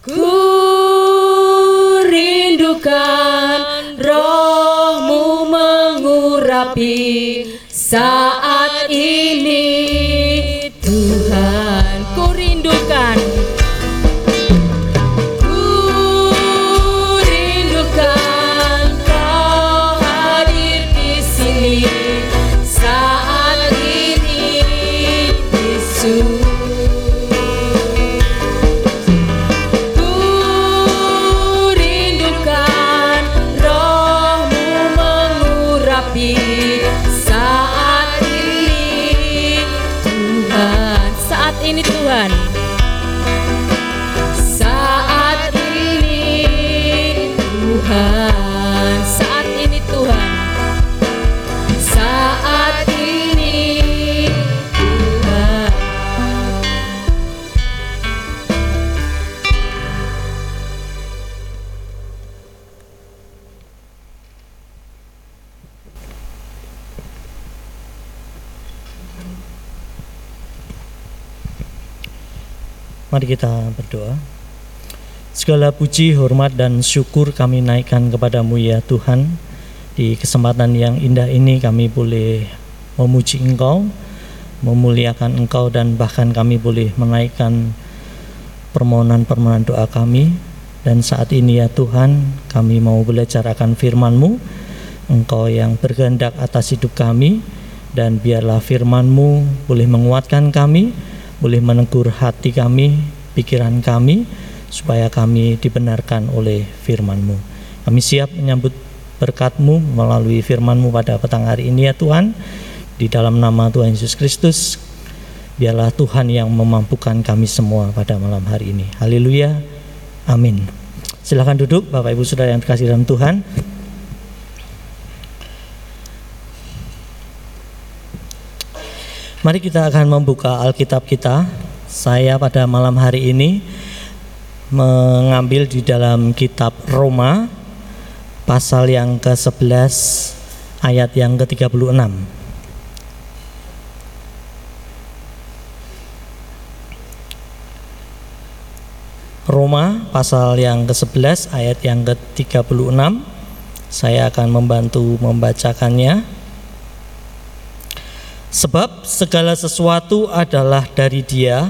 Ku rindukan roh-Mu mengurapi saat ini Tuhan. Ku rindukan, ku rindukan Kau hadir di sini saat ini Yesus. Ku rindukan roh-Mu mengurapi saat ini Tuhan. Saat ini Tuhan, saat ini Tuhan, saat ini Tuhan, saat ini Tuhan. Mari kita berdoa. Segala puji, hormat, dan syukur kami naikkan kepada-Mu ya Tuhan. Di kesempatan yang indah ini kami boleh memuji Engkau, memuliakan Engkau, dan bahkan kami boleh menaikkan permohonan-permohonan doa kami. Dan saat ini ya Tuhan, kami mau belajar akan firman-Mu, Engkau yang berkehendak atas hidup kami. Dan biarlah firman-Mu boleh menguatkan kami, boleh menegur hati kami, pikiran kami, supaya kami dibenarkan oleh firman-Mu. Kami siap menyambut berkat-Mu melalui firman-Mu pada petang hari ini ya Tuhan. Di dalam nama Tuhan Yesus Kristus, biarlah Tuhan yang memampukan kami semua pada malam hari ini. Haleluya, amin. Silakan duduk Bapak Ibu Saudara yang terkasih dalam Tuhan. Mari kita akan membuka Alkitab kita. Saya pada malam hari ini mengambil di dalam kitab Roma, pasal yang ke sebelas ayat yang ke tiga puluh enam. Roma pasal yang ke sebelas ayat yang ke tiga puluh enam. Saya akan membantu membacakannya. Sebab segala sesuatu adalah dari Dia,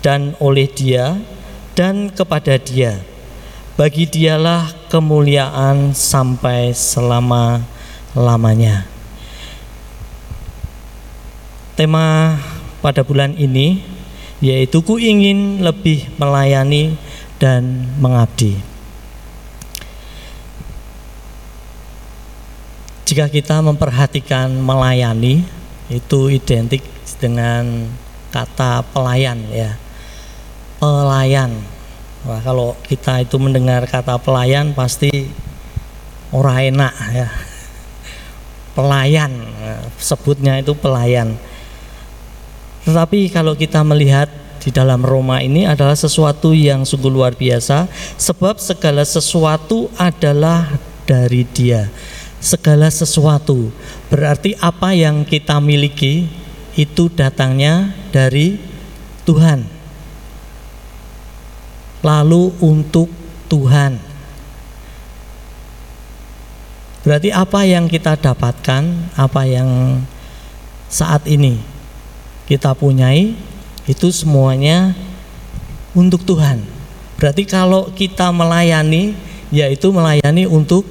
dan oleh Dia, dan kepada Dia. Bagi Dialah kemuliaan sampai selama-lamanya. Tema pada bulan ini yaitu ku ingin lebih melayani dan mengabdi. Jika kita memperhatikan melayani itu identik dengan kata pelayan ya. Pelayan. Wah, kalau kita itu mendengar kata pelayan pasti ora enak ya. Pelayan, sebutnya itu pelayan. Tetapi kalau kita melihat di dalam Roma ini adalah sesuatu yang sungguh luar biasa, sebab segala sesuatu adalah dari Dia. Segala sesuatu berarti apa yang kita miliki itu datangnya dari Tuhan, lalu untuk Tuhan. Berarti apa yang kita dapatkan, apa yang saat ini kita punyai, itu semuanya untuk Tuhan. Berarti kalau kita melayani, yaitu melayani untuk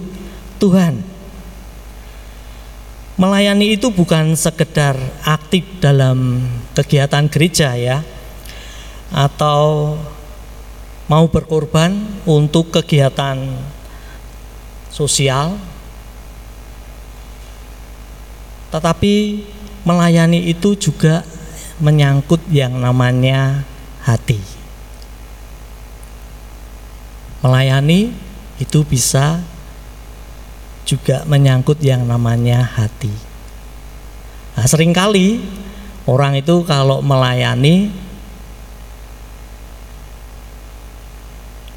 Tuhan. Melayani itu bukan sekedar aktif dalam kegiatan gereja ya, atau mau berkorban untuk kegiatan sosial, tetapi melayani itu juga menyangkut yang namanya hati. Melayani itu bisa juga menyangkut yang namanya hati. Nah, seringkali orang itu kalau melayani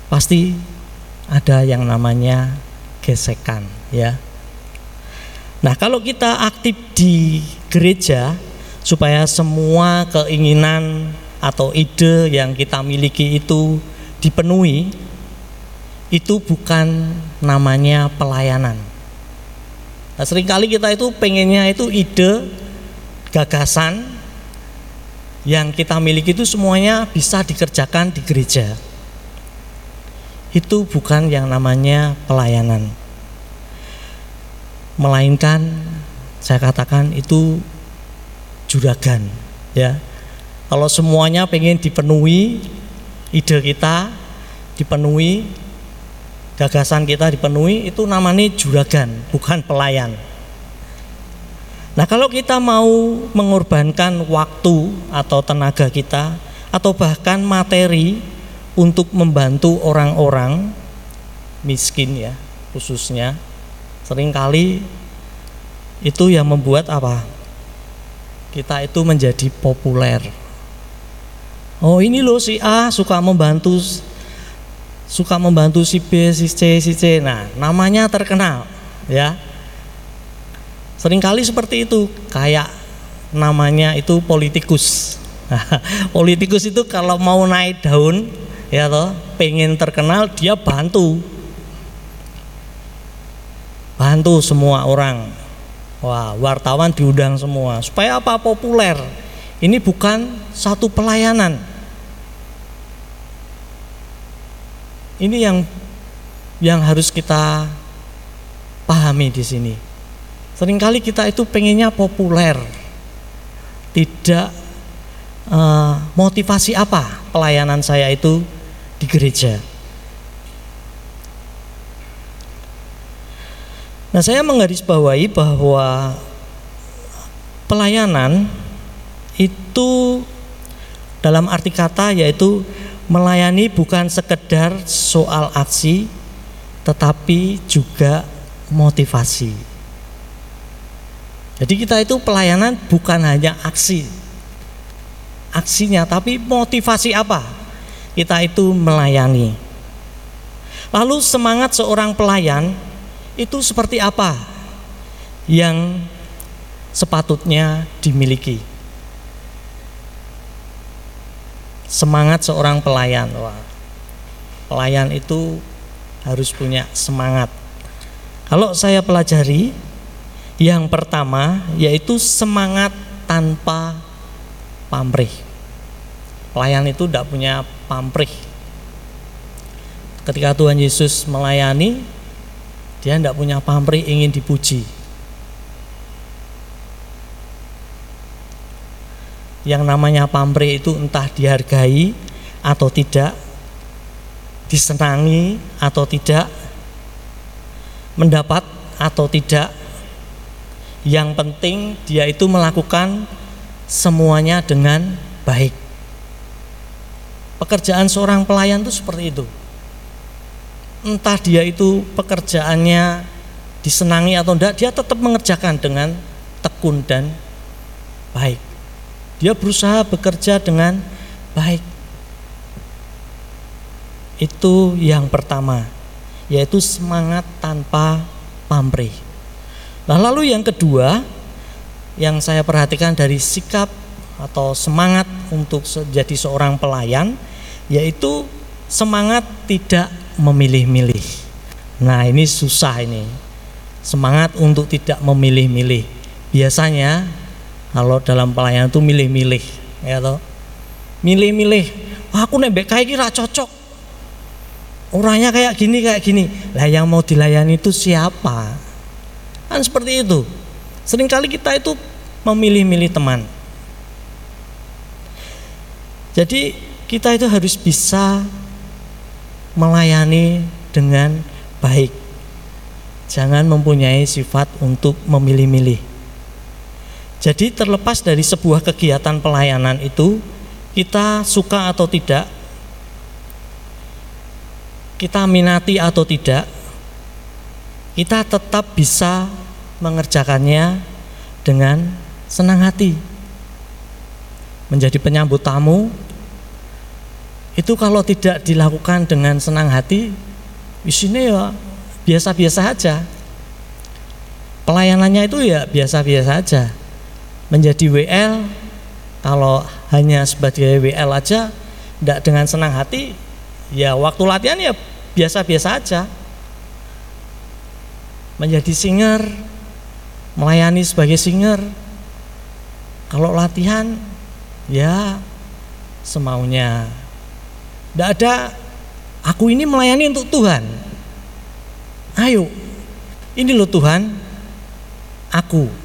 pasti ada yang namanya gesekan ya. Nah, kalau kita aktif di gereja supaya semua keinginan atau ide yang kita miliki itu dipenuhi, itu bukan namanya pelayanan. Nah, seringkali kita itu pengennya itu ide, gagasan yang kita miliki itu semuanya bisa dikerjakan di gereja. Itu bukan yang namanya pelayanan. Melainkan saya katakan itu juragan ya. Kalau semuanya pengen dipenuhi, ide kita dipenuhi, gagasan kita dipenuhi, itu namanya juragan, bukan pelayan. Nah, kalau kita mau mengorbankan waktu atau tenaga kita atau bahkan materi untuk membantu orang-orang miskin ya, khususnya seringkali itu yang membuat apa? Kita itu menjadi populer. Oh, ini loh si A suka membantu suka membantu si B, si C, si C. Nah, namanya terkenal ya. Seringkali seperti itu, kayak namanya itu politikus. Nah, politikus itu kalau mau naik daun ya toh, pengen terkenal, dia bantu. Bantu semua orang. Wah, wartawan diundang semua. Supaya apa? Populer. Ini bukan satu pelayanan. Ini yang yang harus kita pahami di sini. Seringkali kita itu pengennya populer. Tidak eh, motivasi apa pelayanan saya itu di gereja. Nah, saya menggarisbawahi bahwa pelayanan itu dalam arti kata yaitu melayani bukan sekedar soal aksi, tetapi juga motivasi. Jadi kita itu pelayanan bukan hanya aksi aksinya, tapi motivasi apa kita itu melayani. Lalu semangat seorang pelayan itu seperti apa yang sepatutnya dimiliki? Semangat seorang pelayan. Wah, pelayan itu harus punya semangat. Kalau saya pelajari, yang pertama yaitu semangat tanpa pamrih. Pelayan itu tidak punya pamrih, Ketika Tuhan Yesus melayani, dia tidak punya pamrih ingin dipuji. Yang namanya pamrih itu entah dihargai atau tidak, disenangi atau tidak, mendapat atau tidak. Yang penting dia itu melakukan semuanya dengan baik. Pekerjaan seorang pelayan itu seperti itu. Entah dia itu pekerjaannya disenangi atau tidak, dia tetap mengerjakan dengan tekun dan baik. Dia berusaha bekerja dengan baik. Itu yang pertama, yaitu semangat tanpa pamrih. Nah, lalu yang kedua yang saya perhatikan dari sikap atau semangat untuk menjadi seorang pelayan, yaitu semangat tidak memilih-milih. Nah, ini susah ini. Semangat untuk tidak memilih-milih. Biasanya kalau dalam pelayanan itu milih-milih, ya toh. Milih-milih. Wah, aku nek mbek kae iki ra cocok. Orangnya kayak gini, kayak gini. Lah yang mau dilayani itu siapa? Kan seperti itu. Seringkali kita itu memilih-milih teman. Jadi kita itu harus bisa melayani dengan baik. Jangan mempunyai sifat untuk memilih-milih. Jadi terlepas dari sebuah kegiatan pelayanan itu, kita suka atau tidak, kita minati atau tidak, kita tetap bisa mengerjakannya dengan senang hati. Menjadi penyambut tamu itu kalau tidak dilakukan dengan senang hati, isinya ya biasa-biasa aja. Pelayanannya itu ya biasa-biasa aja. Menjadi W L, kalau hanya sebagai W L aja, tidak dengan senang hati, ya waktu latihan ya biasa-biasa aja. Menjadi singer, melayani sebagai singer, kalau latihan ya semaunya. Tidak ada, aku ini melayani untuk Tuhan. Ayo, ini loh Tuhan, aku.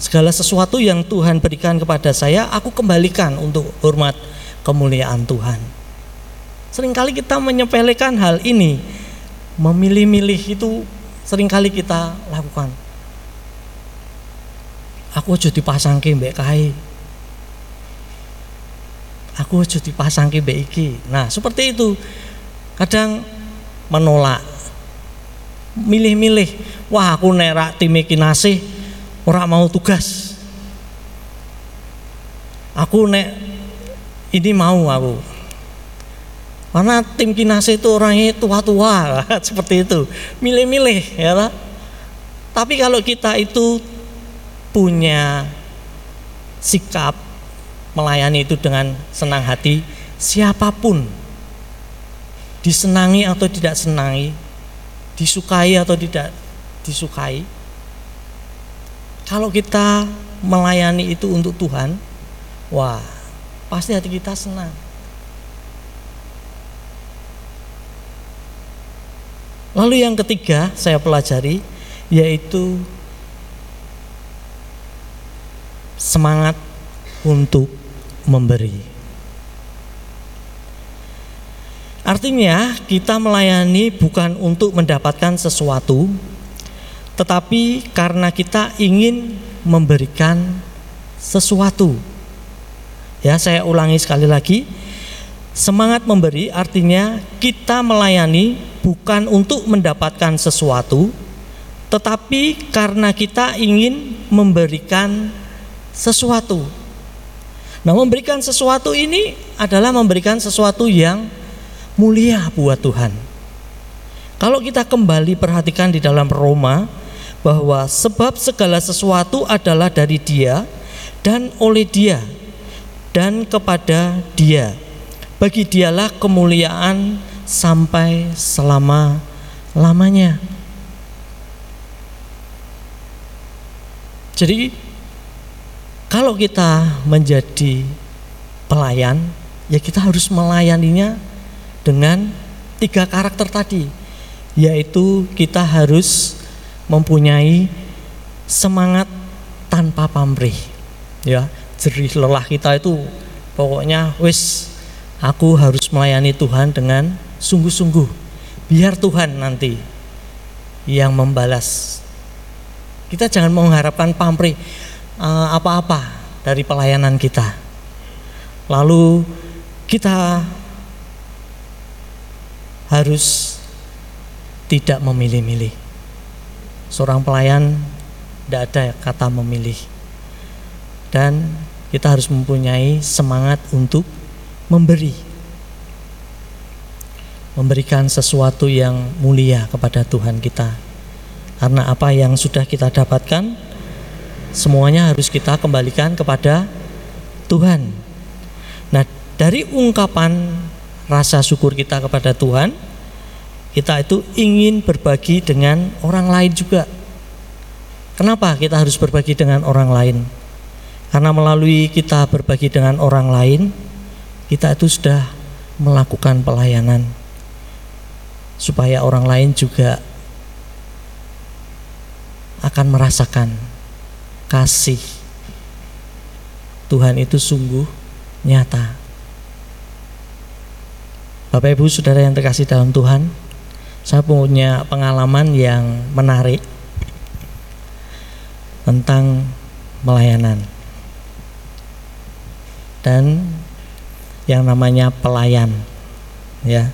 Segala sesuatu yang Tuhan berikan kepada saya, aku kembalikan untuk hormat kemuliaan Tuhan. Seringkali kita menyepelekan hal ini. Memilih-milih itu seringkali kita lakukan. Aku aja dipasangke mbek kae. Aku aja dipasangke mbek iki. Nah, seperti itu. Kadang menolak. Milih-milih. Wah, aku nek ra tim iki nasih ora mau tugas. Aku nek ini mau aku. Karena tim kinase itu orangnya tua-tua, seperti itu. Milih-milih, ya lah. Tapi kalau kita itu punya sikap melayani itu dengan senang hati, siapapun disenangi atau tidak senangi, disukai atau tidak disukai, kalau kita melayani itu untuk Tuhan, wah, pasti hati kita senang. Lalu yang ketiga saya pelajari, yaitu semangat untuk memberi. Artinya kita melayani bukan untuk mendapatkan sesuatu, tetapi karena kita ingin memberikan sesuatu. Ya, saya ulangi sekali lagi, semangat memberi artinya kita melayani bukan untuk mendapatkan sesuatu, tetapi karena kita ingin memberikan sesuatu. Nah, memberikan sesuatu ini adalah memberikan sesuatu yang mulia buat Tuhan. Kalau kita kembali perhatikan di dalam Roma, bahwa sebab segala sesuatu adalah dari Dia dan oleh Dia dan kepada Dia. Bagi Dialah kemuliaan sampai selama-lamanya. Jadi kalau kita menjadi pelayan, ya kita harus melayaninya dengan tiga karakter tadi, yaitu kita harus mempunyai semangat tanpa pamrih, ya, jerih lelah kita itu pokoknya wis aku harus melayani Tuhan dengan sungguh-sungguh, biar Tuhan nanti yang membalas. Kita jangan mengharapkan pamrih uh, apa-apa dari pelayanan kita. Lalu kita harus tidak memilih-milih. Seorang pelayan tidak ada kata memilih, dan kita harus mempunyai semangat untuk memberi, memberikan sesuatu yang mulia kepada Tuhan kita. Karena apa yang sudah kita dapatkan, semuanya harus kita kembalikan kepada Tuhan. Nah, dari ungkapan rasa syukur kita kepada Tuhan, kita itu ingin berbagi dengan orang lain juga. Kenapa kita harus berbagi dengan orang lain? Karena melalui kita berbagi dengan orang lain, kita itu sudah melakukan pelayanan, supaya orang lain juga akan merasakan kasih Tuhan itu sungguh nyata. Bapak Ibu Saudara yang terkasih dalam Tuhan, saya punya pengalaman yang menarik tentang pelayanan dan yang namanya pelayan, ya.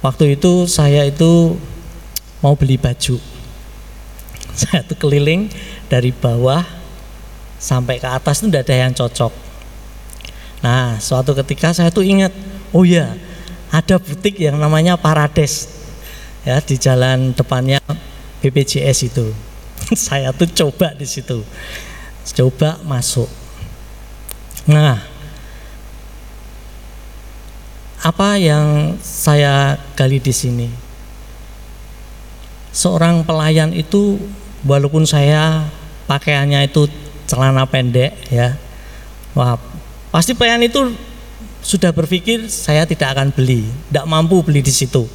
Waktu itu saya itu mau beli baju, saya tuh keliling dari bawah sampai ke atas itu tidak ada yang cocok. Nah, suatu ketika saya tuh ingat, oh ya, ada butik yang namanya Parades, ya, di jalan depannya B P J S itu. Saya tuh coba di situ, coba masuk. Nah, apa yang saya gali di sini? Seorang pelayan itu, walaupun saya pakaiannya itu celana pendek, ya, wah, pasti pelayan itu sudah berpikir saya tidak akan beli, tidak mampu beli di situ,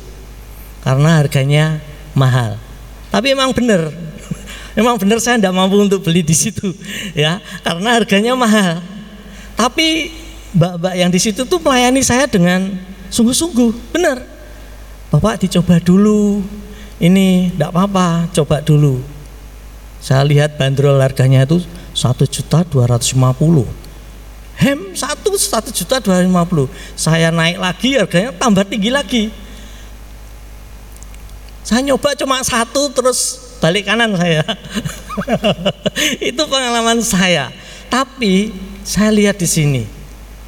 karena harganya mahal. Tapi emang benar, emang benar saya tidak mampu untuk beli di situ, ya, karena harganya mahal. Tapi mbak-mbak yang di situ tuh melayani saya dengan sungguh-sungguh, benar. Bapak dicoba dulu, ini tidak apa-apa, coba dulu. Saya lihat bandrol harganya itu satu juta dua ratus lima puluh ribu, hem satu satu juta dua ratus lima puluh ribu. Saya naik lagi harganya tambah tinggi lagi. Saya nyoba cuma satu terus balik kanan saya. Itu pengalaman saya. Tapi saya lihat di sini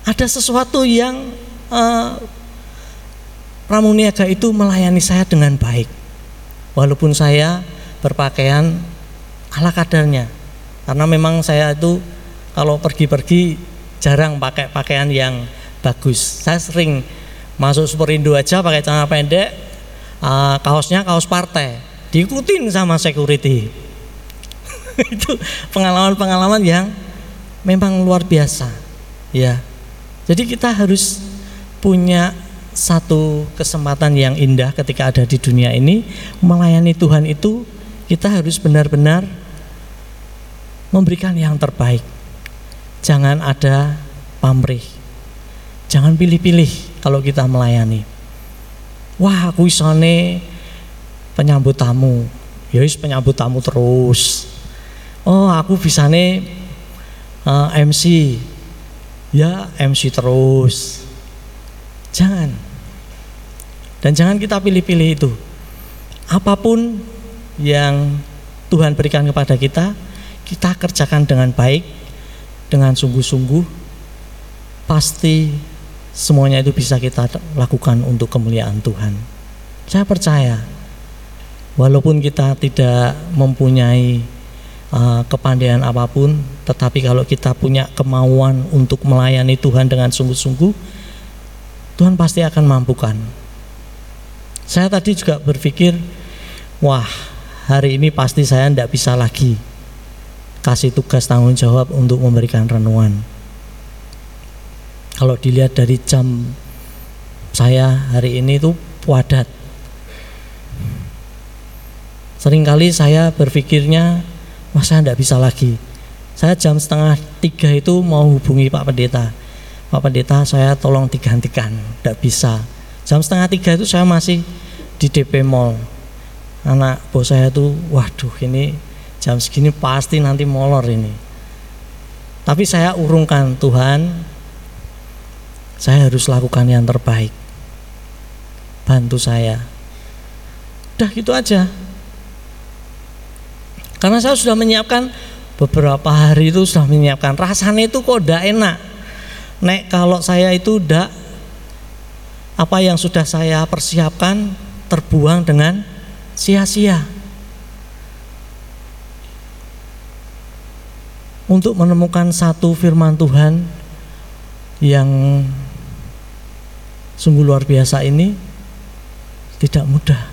ada sesuatu yang eh, pramuniaga itu melayani saya dengan baik, walaupun saya berpakaian ala kadarnya. Karena memang saya itu kalau pergi-pergi jarang pakai pakaian yang bagus. Saya sering masuk Superindo aja pakai celana pendek, Uh, kaosnya kaos partai, diikutin sama security. Itu pengalaman-pengalaman yang memang luar biasa, ya. Jadi kita harus punya satu kesempatan yang indah ketika ada di dunia ini. Melayani Tuhan itu kita harus benar-benar memberikan yang terbaik. Jangan ada pamrih, jangan pilih-pilih kalau kita melayani. Wah, aku isane penyambut tamu, ya wis penyambut tamu terus. Oh, aku bisane uh, M C, ya M C terus. Jangan, dan jangan kita pilih-pilih itu. Apapun yang Tuhan berikan kepada kita, kita kerjakan dengan baik, dengan sungguh-sungguh. Pasti semuanya itu bisa kita lakukan untuk kemuliaan Tuhan. Saya percaya, walaupun kita tidak mempunyai uh, kepandaian apapun, tetapi kalau kita punya kemauan untuk melayani Tuhan dengan sungguh-sungguh, Tuhan pasti akan mampukan. Saya tadi juga berpikir, wah, hari ini pasti saya tidak bisa lagi kasih tugas tanggung jawab untuk memberikan renungan. Kalau dilihat dari jam saya hari ini itu P A U D. Seringkali saya berpikirnya, wah saya tidak bisa lagi. Saya jam setengah tiga itu mau hubungi Pak Pendeta. Pak Pendeta saya tolong digantikan, tidak bisa. Jam setengah tiga itu saya masih di D P Mall. Anak bos saya itu, waduh ini jam segini pasti nanti molor ini. Tapi saya urungkan, Tuhan, saya harus lakukan yang terbaik. Bantu saya. Udah gitu aja. Karena saya sudah menyiapkan beberapa hari itu sudah menyiapkan. Rasanya itu kok enggak enak. Nek kalau saya itu enggak, apa yang sudah saya persiapkan terbuang dengan sia-sia. Untuk menemukan satu firman Tuhan yang sungguh luar biasa ini tidak mudah.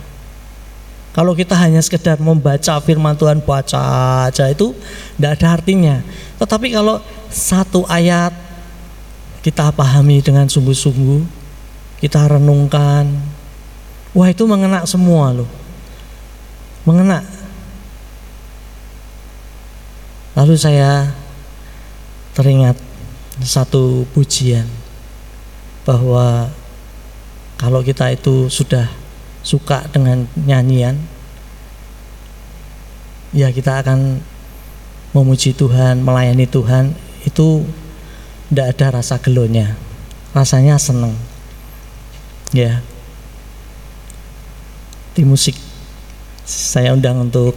Kalau kita hanya sekedar membaca firman Tuhan, baca aja itu tidak ada artinya. Tetapi kalau satu ayat kita pahami dengan sungguh-sungguh, kita renungkan, wah itu mengena semua loh, mengena. Lalu saya teringat satu pujian bahwa kalau kita itu sudah suka dengan nyanyian, ya kita akan memuji Tuhan, melayani Tuhan, itu tidak ada rasa gelonya, rasanya seneng ya. Tim musik saya undang untuk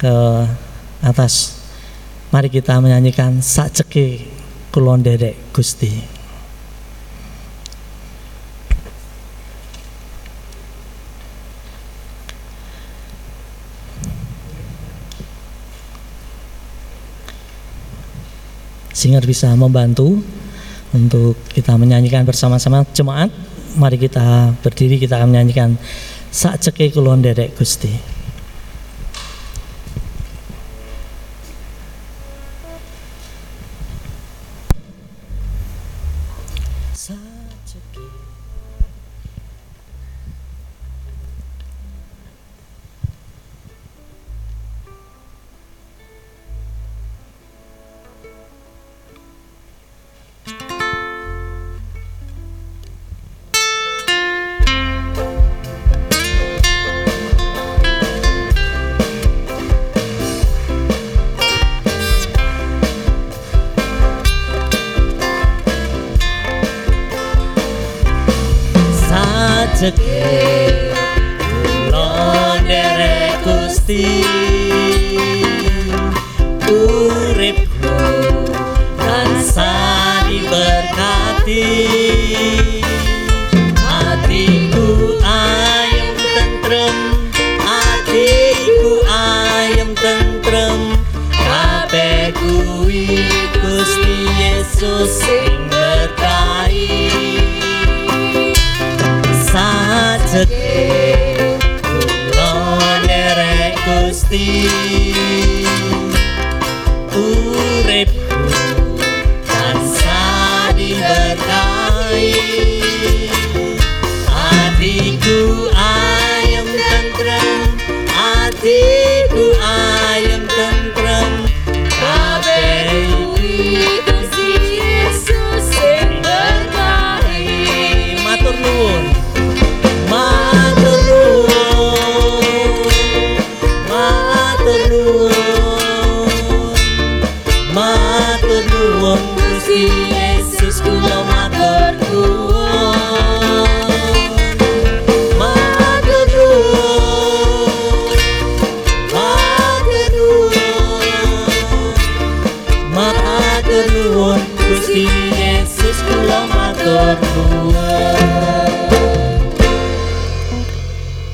ke atas, mari kita menyanyikan Sajeke Kulon Derek Gusti. Singer bisa membantu untuk kita menyanyikan bersama-sama jemaat. Mari kita berdiri, kita akan menyanyikan Sajeke Kulon Derek Gusti.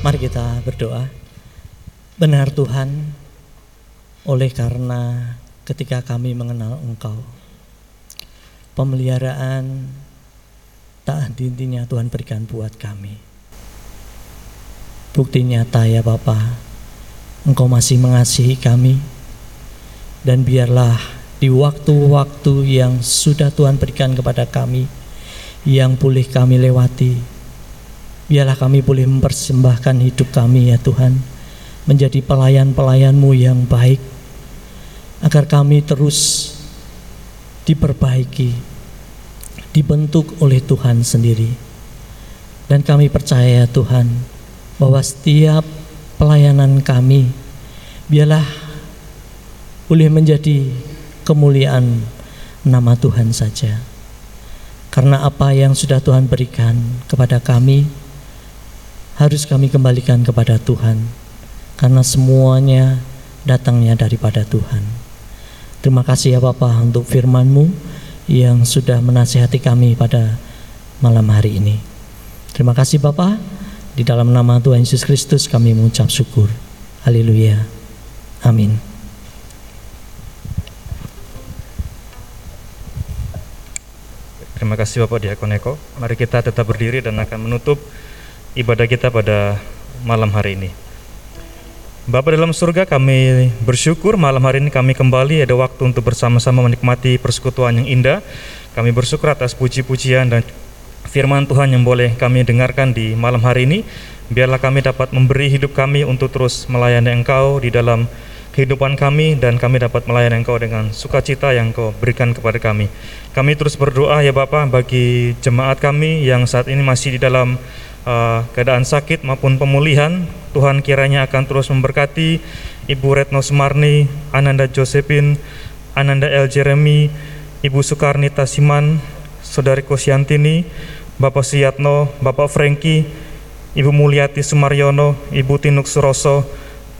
Mari kita berdoa. Benar Tuhan, oleh karena ketika kami mengenal Engkau, pemeliharaan tak henti-hentinya Tuhan berikan buat kami. Bukti nyata ya Bapa, Engkau masih mengasihi kami. Dan biarlah di waktu-waktu yang sudah Tuhan berikan kepada kami, yang boleh kami lewati. Biarlah kami boleh mempersembahkan hidup kami ya Tuhan, menjadi pelayan-pelayan-Mu yang baik, agar kami terus diperbaiki, dibentuk oleh Tuhan sendiri. Dan kami percaya Tuhan, bahwa setiap pelayanan kami biarlah boleh menjadi kemuliaan nama Tuhan saja. Karena apa yang sudah Tuhan berikan kepada kami harus kami kembalikan kepada Tuhan, karena semuanya datangnya daripada Tuhan. Terima kasih ya Bapa untuk firman-Mu yang sudah menasihati kami pada malam hari ini. Terima kasih Bapa. Di dalam nama Tuhan Yesus Kristus kami mengucap syukur. Haleluya. Amin. Terima kasih Bapak Diakon Eko. Mari kita tetap berdiri dan akan menutup ibadah kita pada malam hari ini. Bapa dalam surga, kami bersyukur malam hari ini kami kembali ada waktu untuk bersama-sama menikmati persekutuan yang indah. Kami bersyukur atas puji-pujian dan firman Tuhan yang boleh kami dengarkan di malam hari ini. Biarlah kami dapat memberi hidup kami untuk terus melayani Engkau di dalam kehidupan kami, dan kami dapat melayani Engkau dengan sukacita yang Engkau berikan kepada kami. Kami terus berdoa ya Bapa bagi jemaat kami yang saat ini masih di dalam uh, keadaan sakit maupun pemulihan. Tuhan kiranya akan terus memberkati Ibu Retno Sumarni, Ananda Josephine, Ananda El Jeremy, Ibu Sukarni Tasiman, Saudari Kosiantini, Bapak Suyatno, Bapak Franky, Ibu Mulyati Sumaryono, Ibu Tinuk Suroso,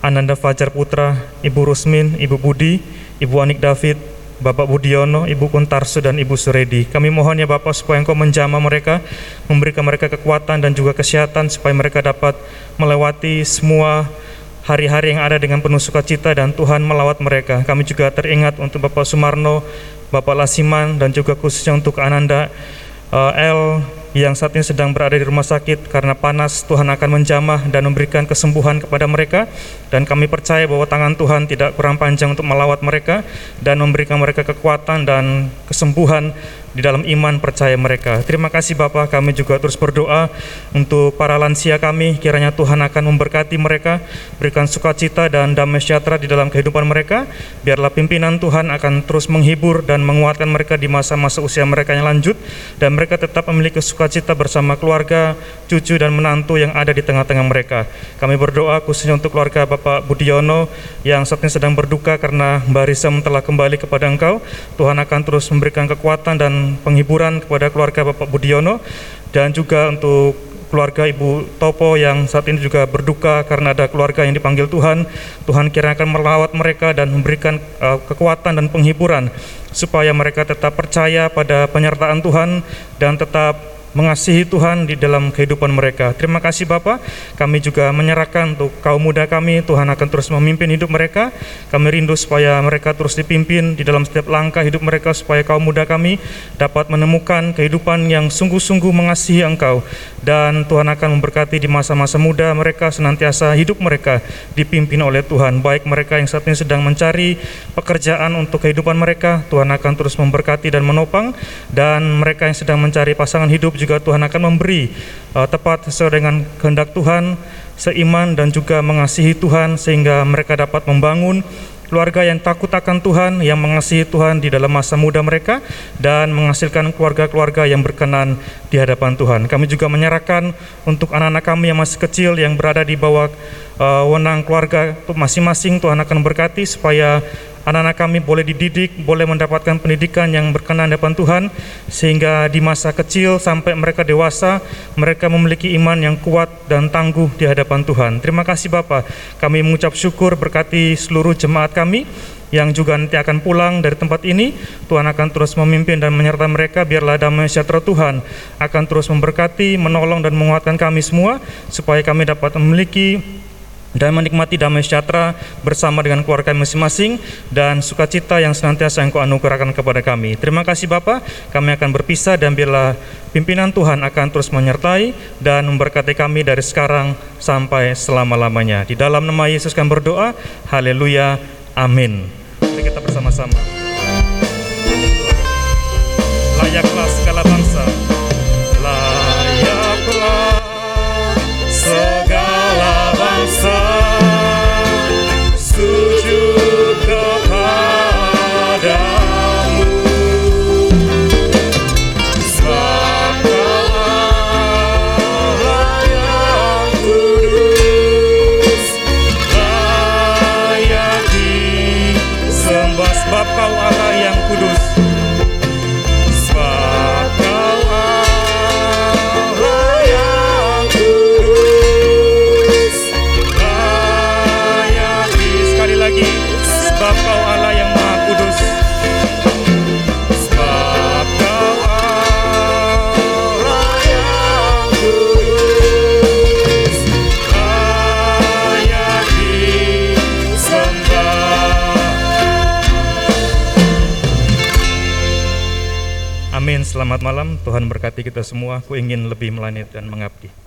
Ananda Fajar Putra, Ibu Rusmin, Ibu Budi, Ibu Anik David, Bapak Budiono, Ibu Kuntarso, dan Ibu Suredi. Kami mohon ya Bapak supaya Engkau menjamah mereka, memberikan mereka kekuatan dan juga kesehatan, supaya mereka dapat melewati semua hari-hari yang ada dengan penuh sukacita dan Tuhan melawat mereka. Kami juga teringat untuk Bapak Sumarno, Bapak Lasiman, dan juga khususnya untuk Ananda uh, L yang saat ini sedang berada di rumah sakit karena panas. Tuhan akan menjamah dan memberikan kesembuhan kepada mereka, dan kami percaya bahwa tangan Tuhan tidak kurang panjang untuk melawat mereka dan memberikan mereka kekuatan dan kesembuhan di dalam iman percaya mereka. Terima kasih Bapak, kami juga terus berdoa untuk para lansia kami, kiranya Tuhan akan memberkati mereka, berikan sukacita dan damai sejahtera di dalam kehidupan mereka. Biarlah pimpinan Tuhan akan terus menghibur dan menguatkan mereka di masa-masa usia mereka yang lanjut, dan mereka tetap memiliki sukacita bersama keluarga, cucu dan menantu yang ada di tengah-tengah mereka. Kami berdoa khususnya untuk keluarga Bapak Budiono yang saat ini sedang berduka karena Mbak Risem telah kembali kepada Engkau. Tuhan akan terus memberikan kekuatan dan penghiburan kepada keluarga Bapak Budiono, dan juga untuk keluarga Ibu Topo yang saat ini juga berduka karena ada keluarga yang dipanggil Tuhan. Tuhan kiranya akan melawat mereka dan memberikan uh, kekuatan dan penghiburan supaya mereka tetap percaya pada penyertaan Tuhan dan tetap mengasihi Tuhan di dalam kehidupan mereka. Terima kasih Bapak, kami juga menyerahkan untuk kaum muda kami, Tuhan akan terus memimpin hidup mereka. Kami rindu supaya mereka terus dipimpin di dalam setiap langkah hidup mereka, supaya kaum muda kami dapat menemukan kehidupan yang sungguh-sungguh mengasihi Engkau, dan Tuhan akan memberkati di masa-masa muda mereka, senantiasa hidup mereka dipimpin oleh Tuhan. Baik mereka yang saat ini sedang mencari pekerjaan untuk kehidupan mereka, Tuhan akan terus memberkati dan menopang, dan mereka yang sedang mencari pasangan hidup juga juga Tuhan akan memberi uh, tepat sesuai dengan kehendak Tuhan, seiman dan juga mengasihi Tuhan, sehingga mereka dapat membangun keluarga yang takut akan Tuhan, yang mengasihi Tuhan di dalam masa muda mereka, dan menghasilkan keluarga-keluarga yang berkenan di hadapan Tuhan. Kami juga menyerahkan untuk anak-anak kami yang masih kecil, yang berada di bawah uh, wewenang keluarga masing-masing. Tuhan akan berkati supaya anak-anak kami boleh dididik, boleh mendapatkan pendidikan yang berkenan depan Tuhan, sehingga di masa kecil sampai mereka dewasa, mereka memiliki iman yang kuat dan tangguh di hadapan Tuhan. Terima kasih Bapak, kami mengucap syukur, berkati seluruh jemaat kami yang juga nanti akan pulang dari tempat ini. Tuhan akan terus memimpin dan menyertai mereka. Biarlah damai sejahtera Tuhan akan terus memberkati, menolong dan menguatkan kami semua, supaya kami dapat memiliki dan menikmati damai sejahtera bersama dengan keluarga masing-masing, dan sukacita yang senantiasa Engkau anugerahkan kepada kami. Terima kasih Bapa, kami akan berpisah, dan biarlah pimpinan Tuhan akan terus menyertai dan memberkati kami dari sekarang sampai selama-lamanya. Di dalam nama Yesus kami berdoa, haleluya, amin. Mari kita bersama-sama. Layaklah segala bangsa Selamat malam, Tuhan berkati kita semua. Aku ingin lebih melayani dan mengabdi.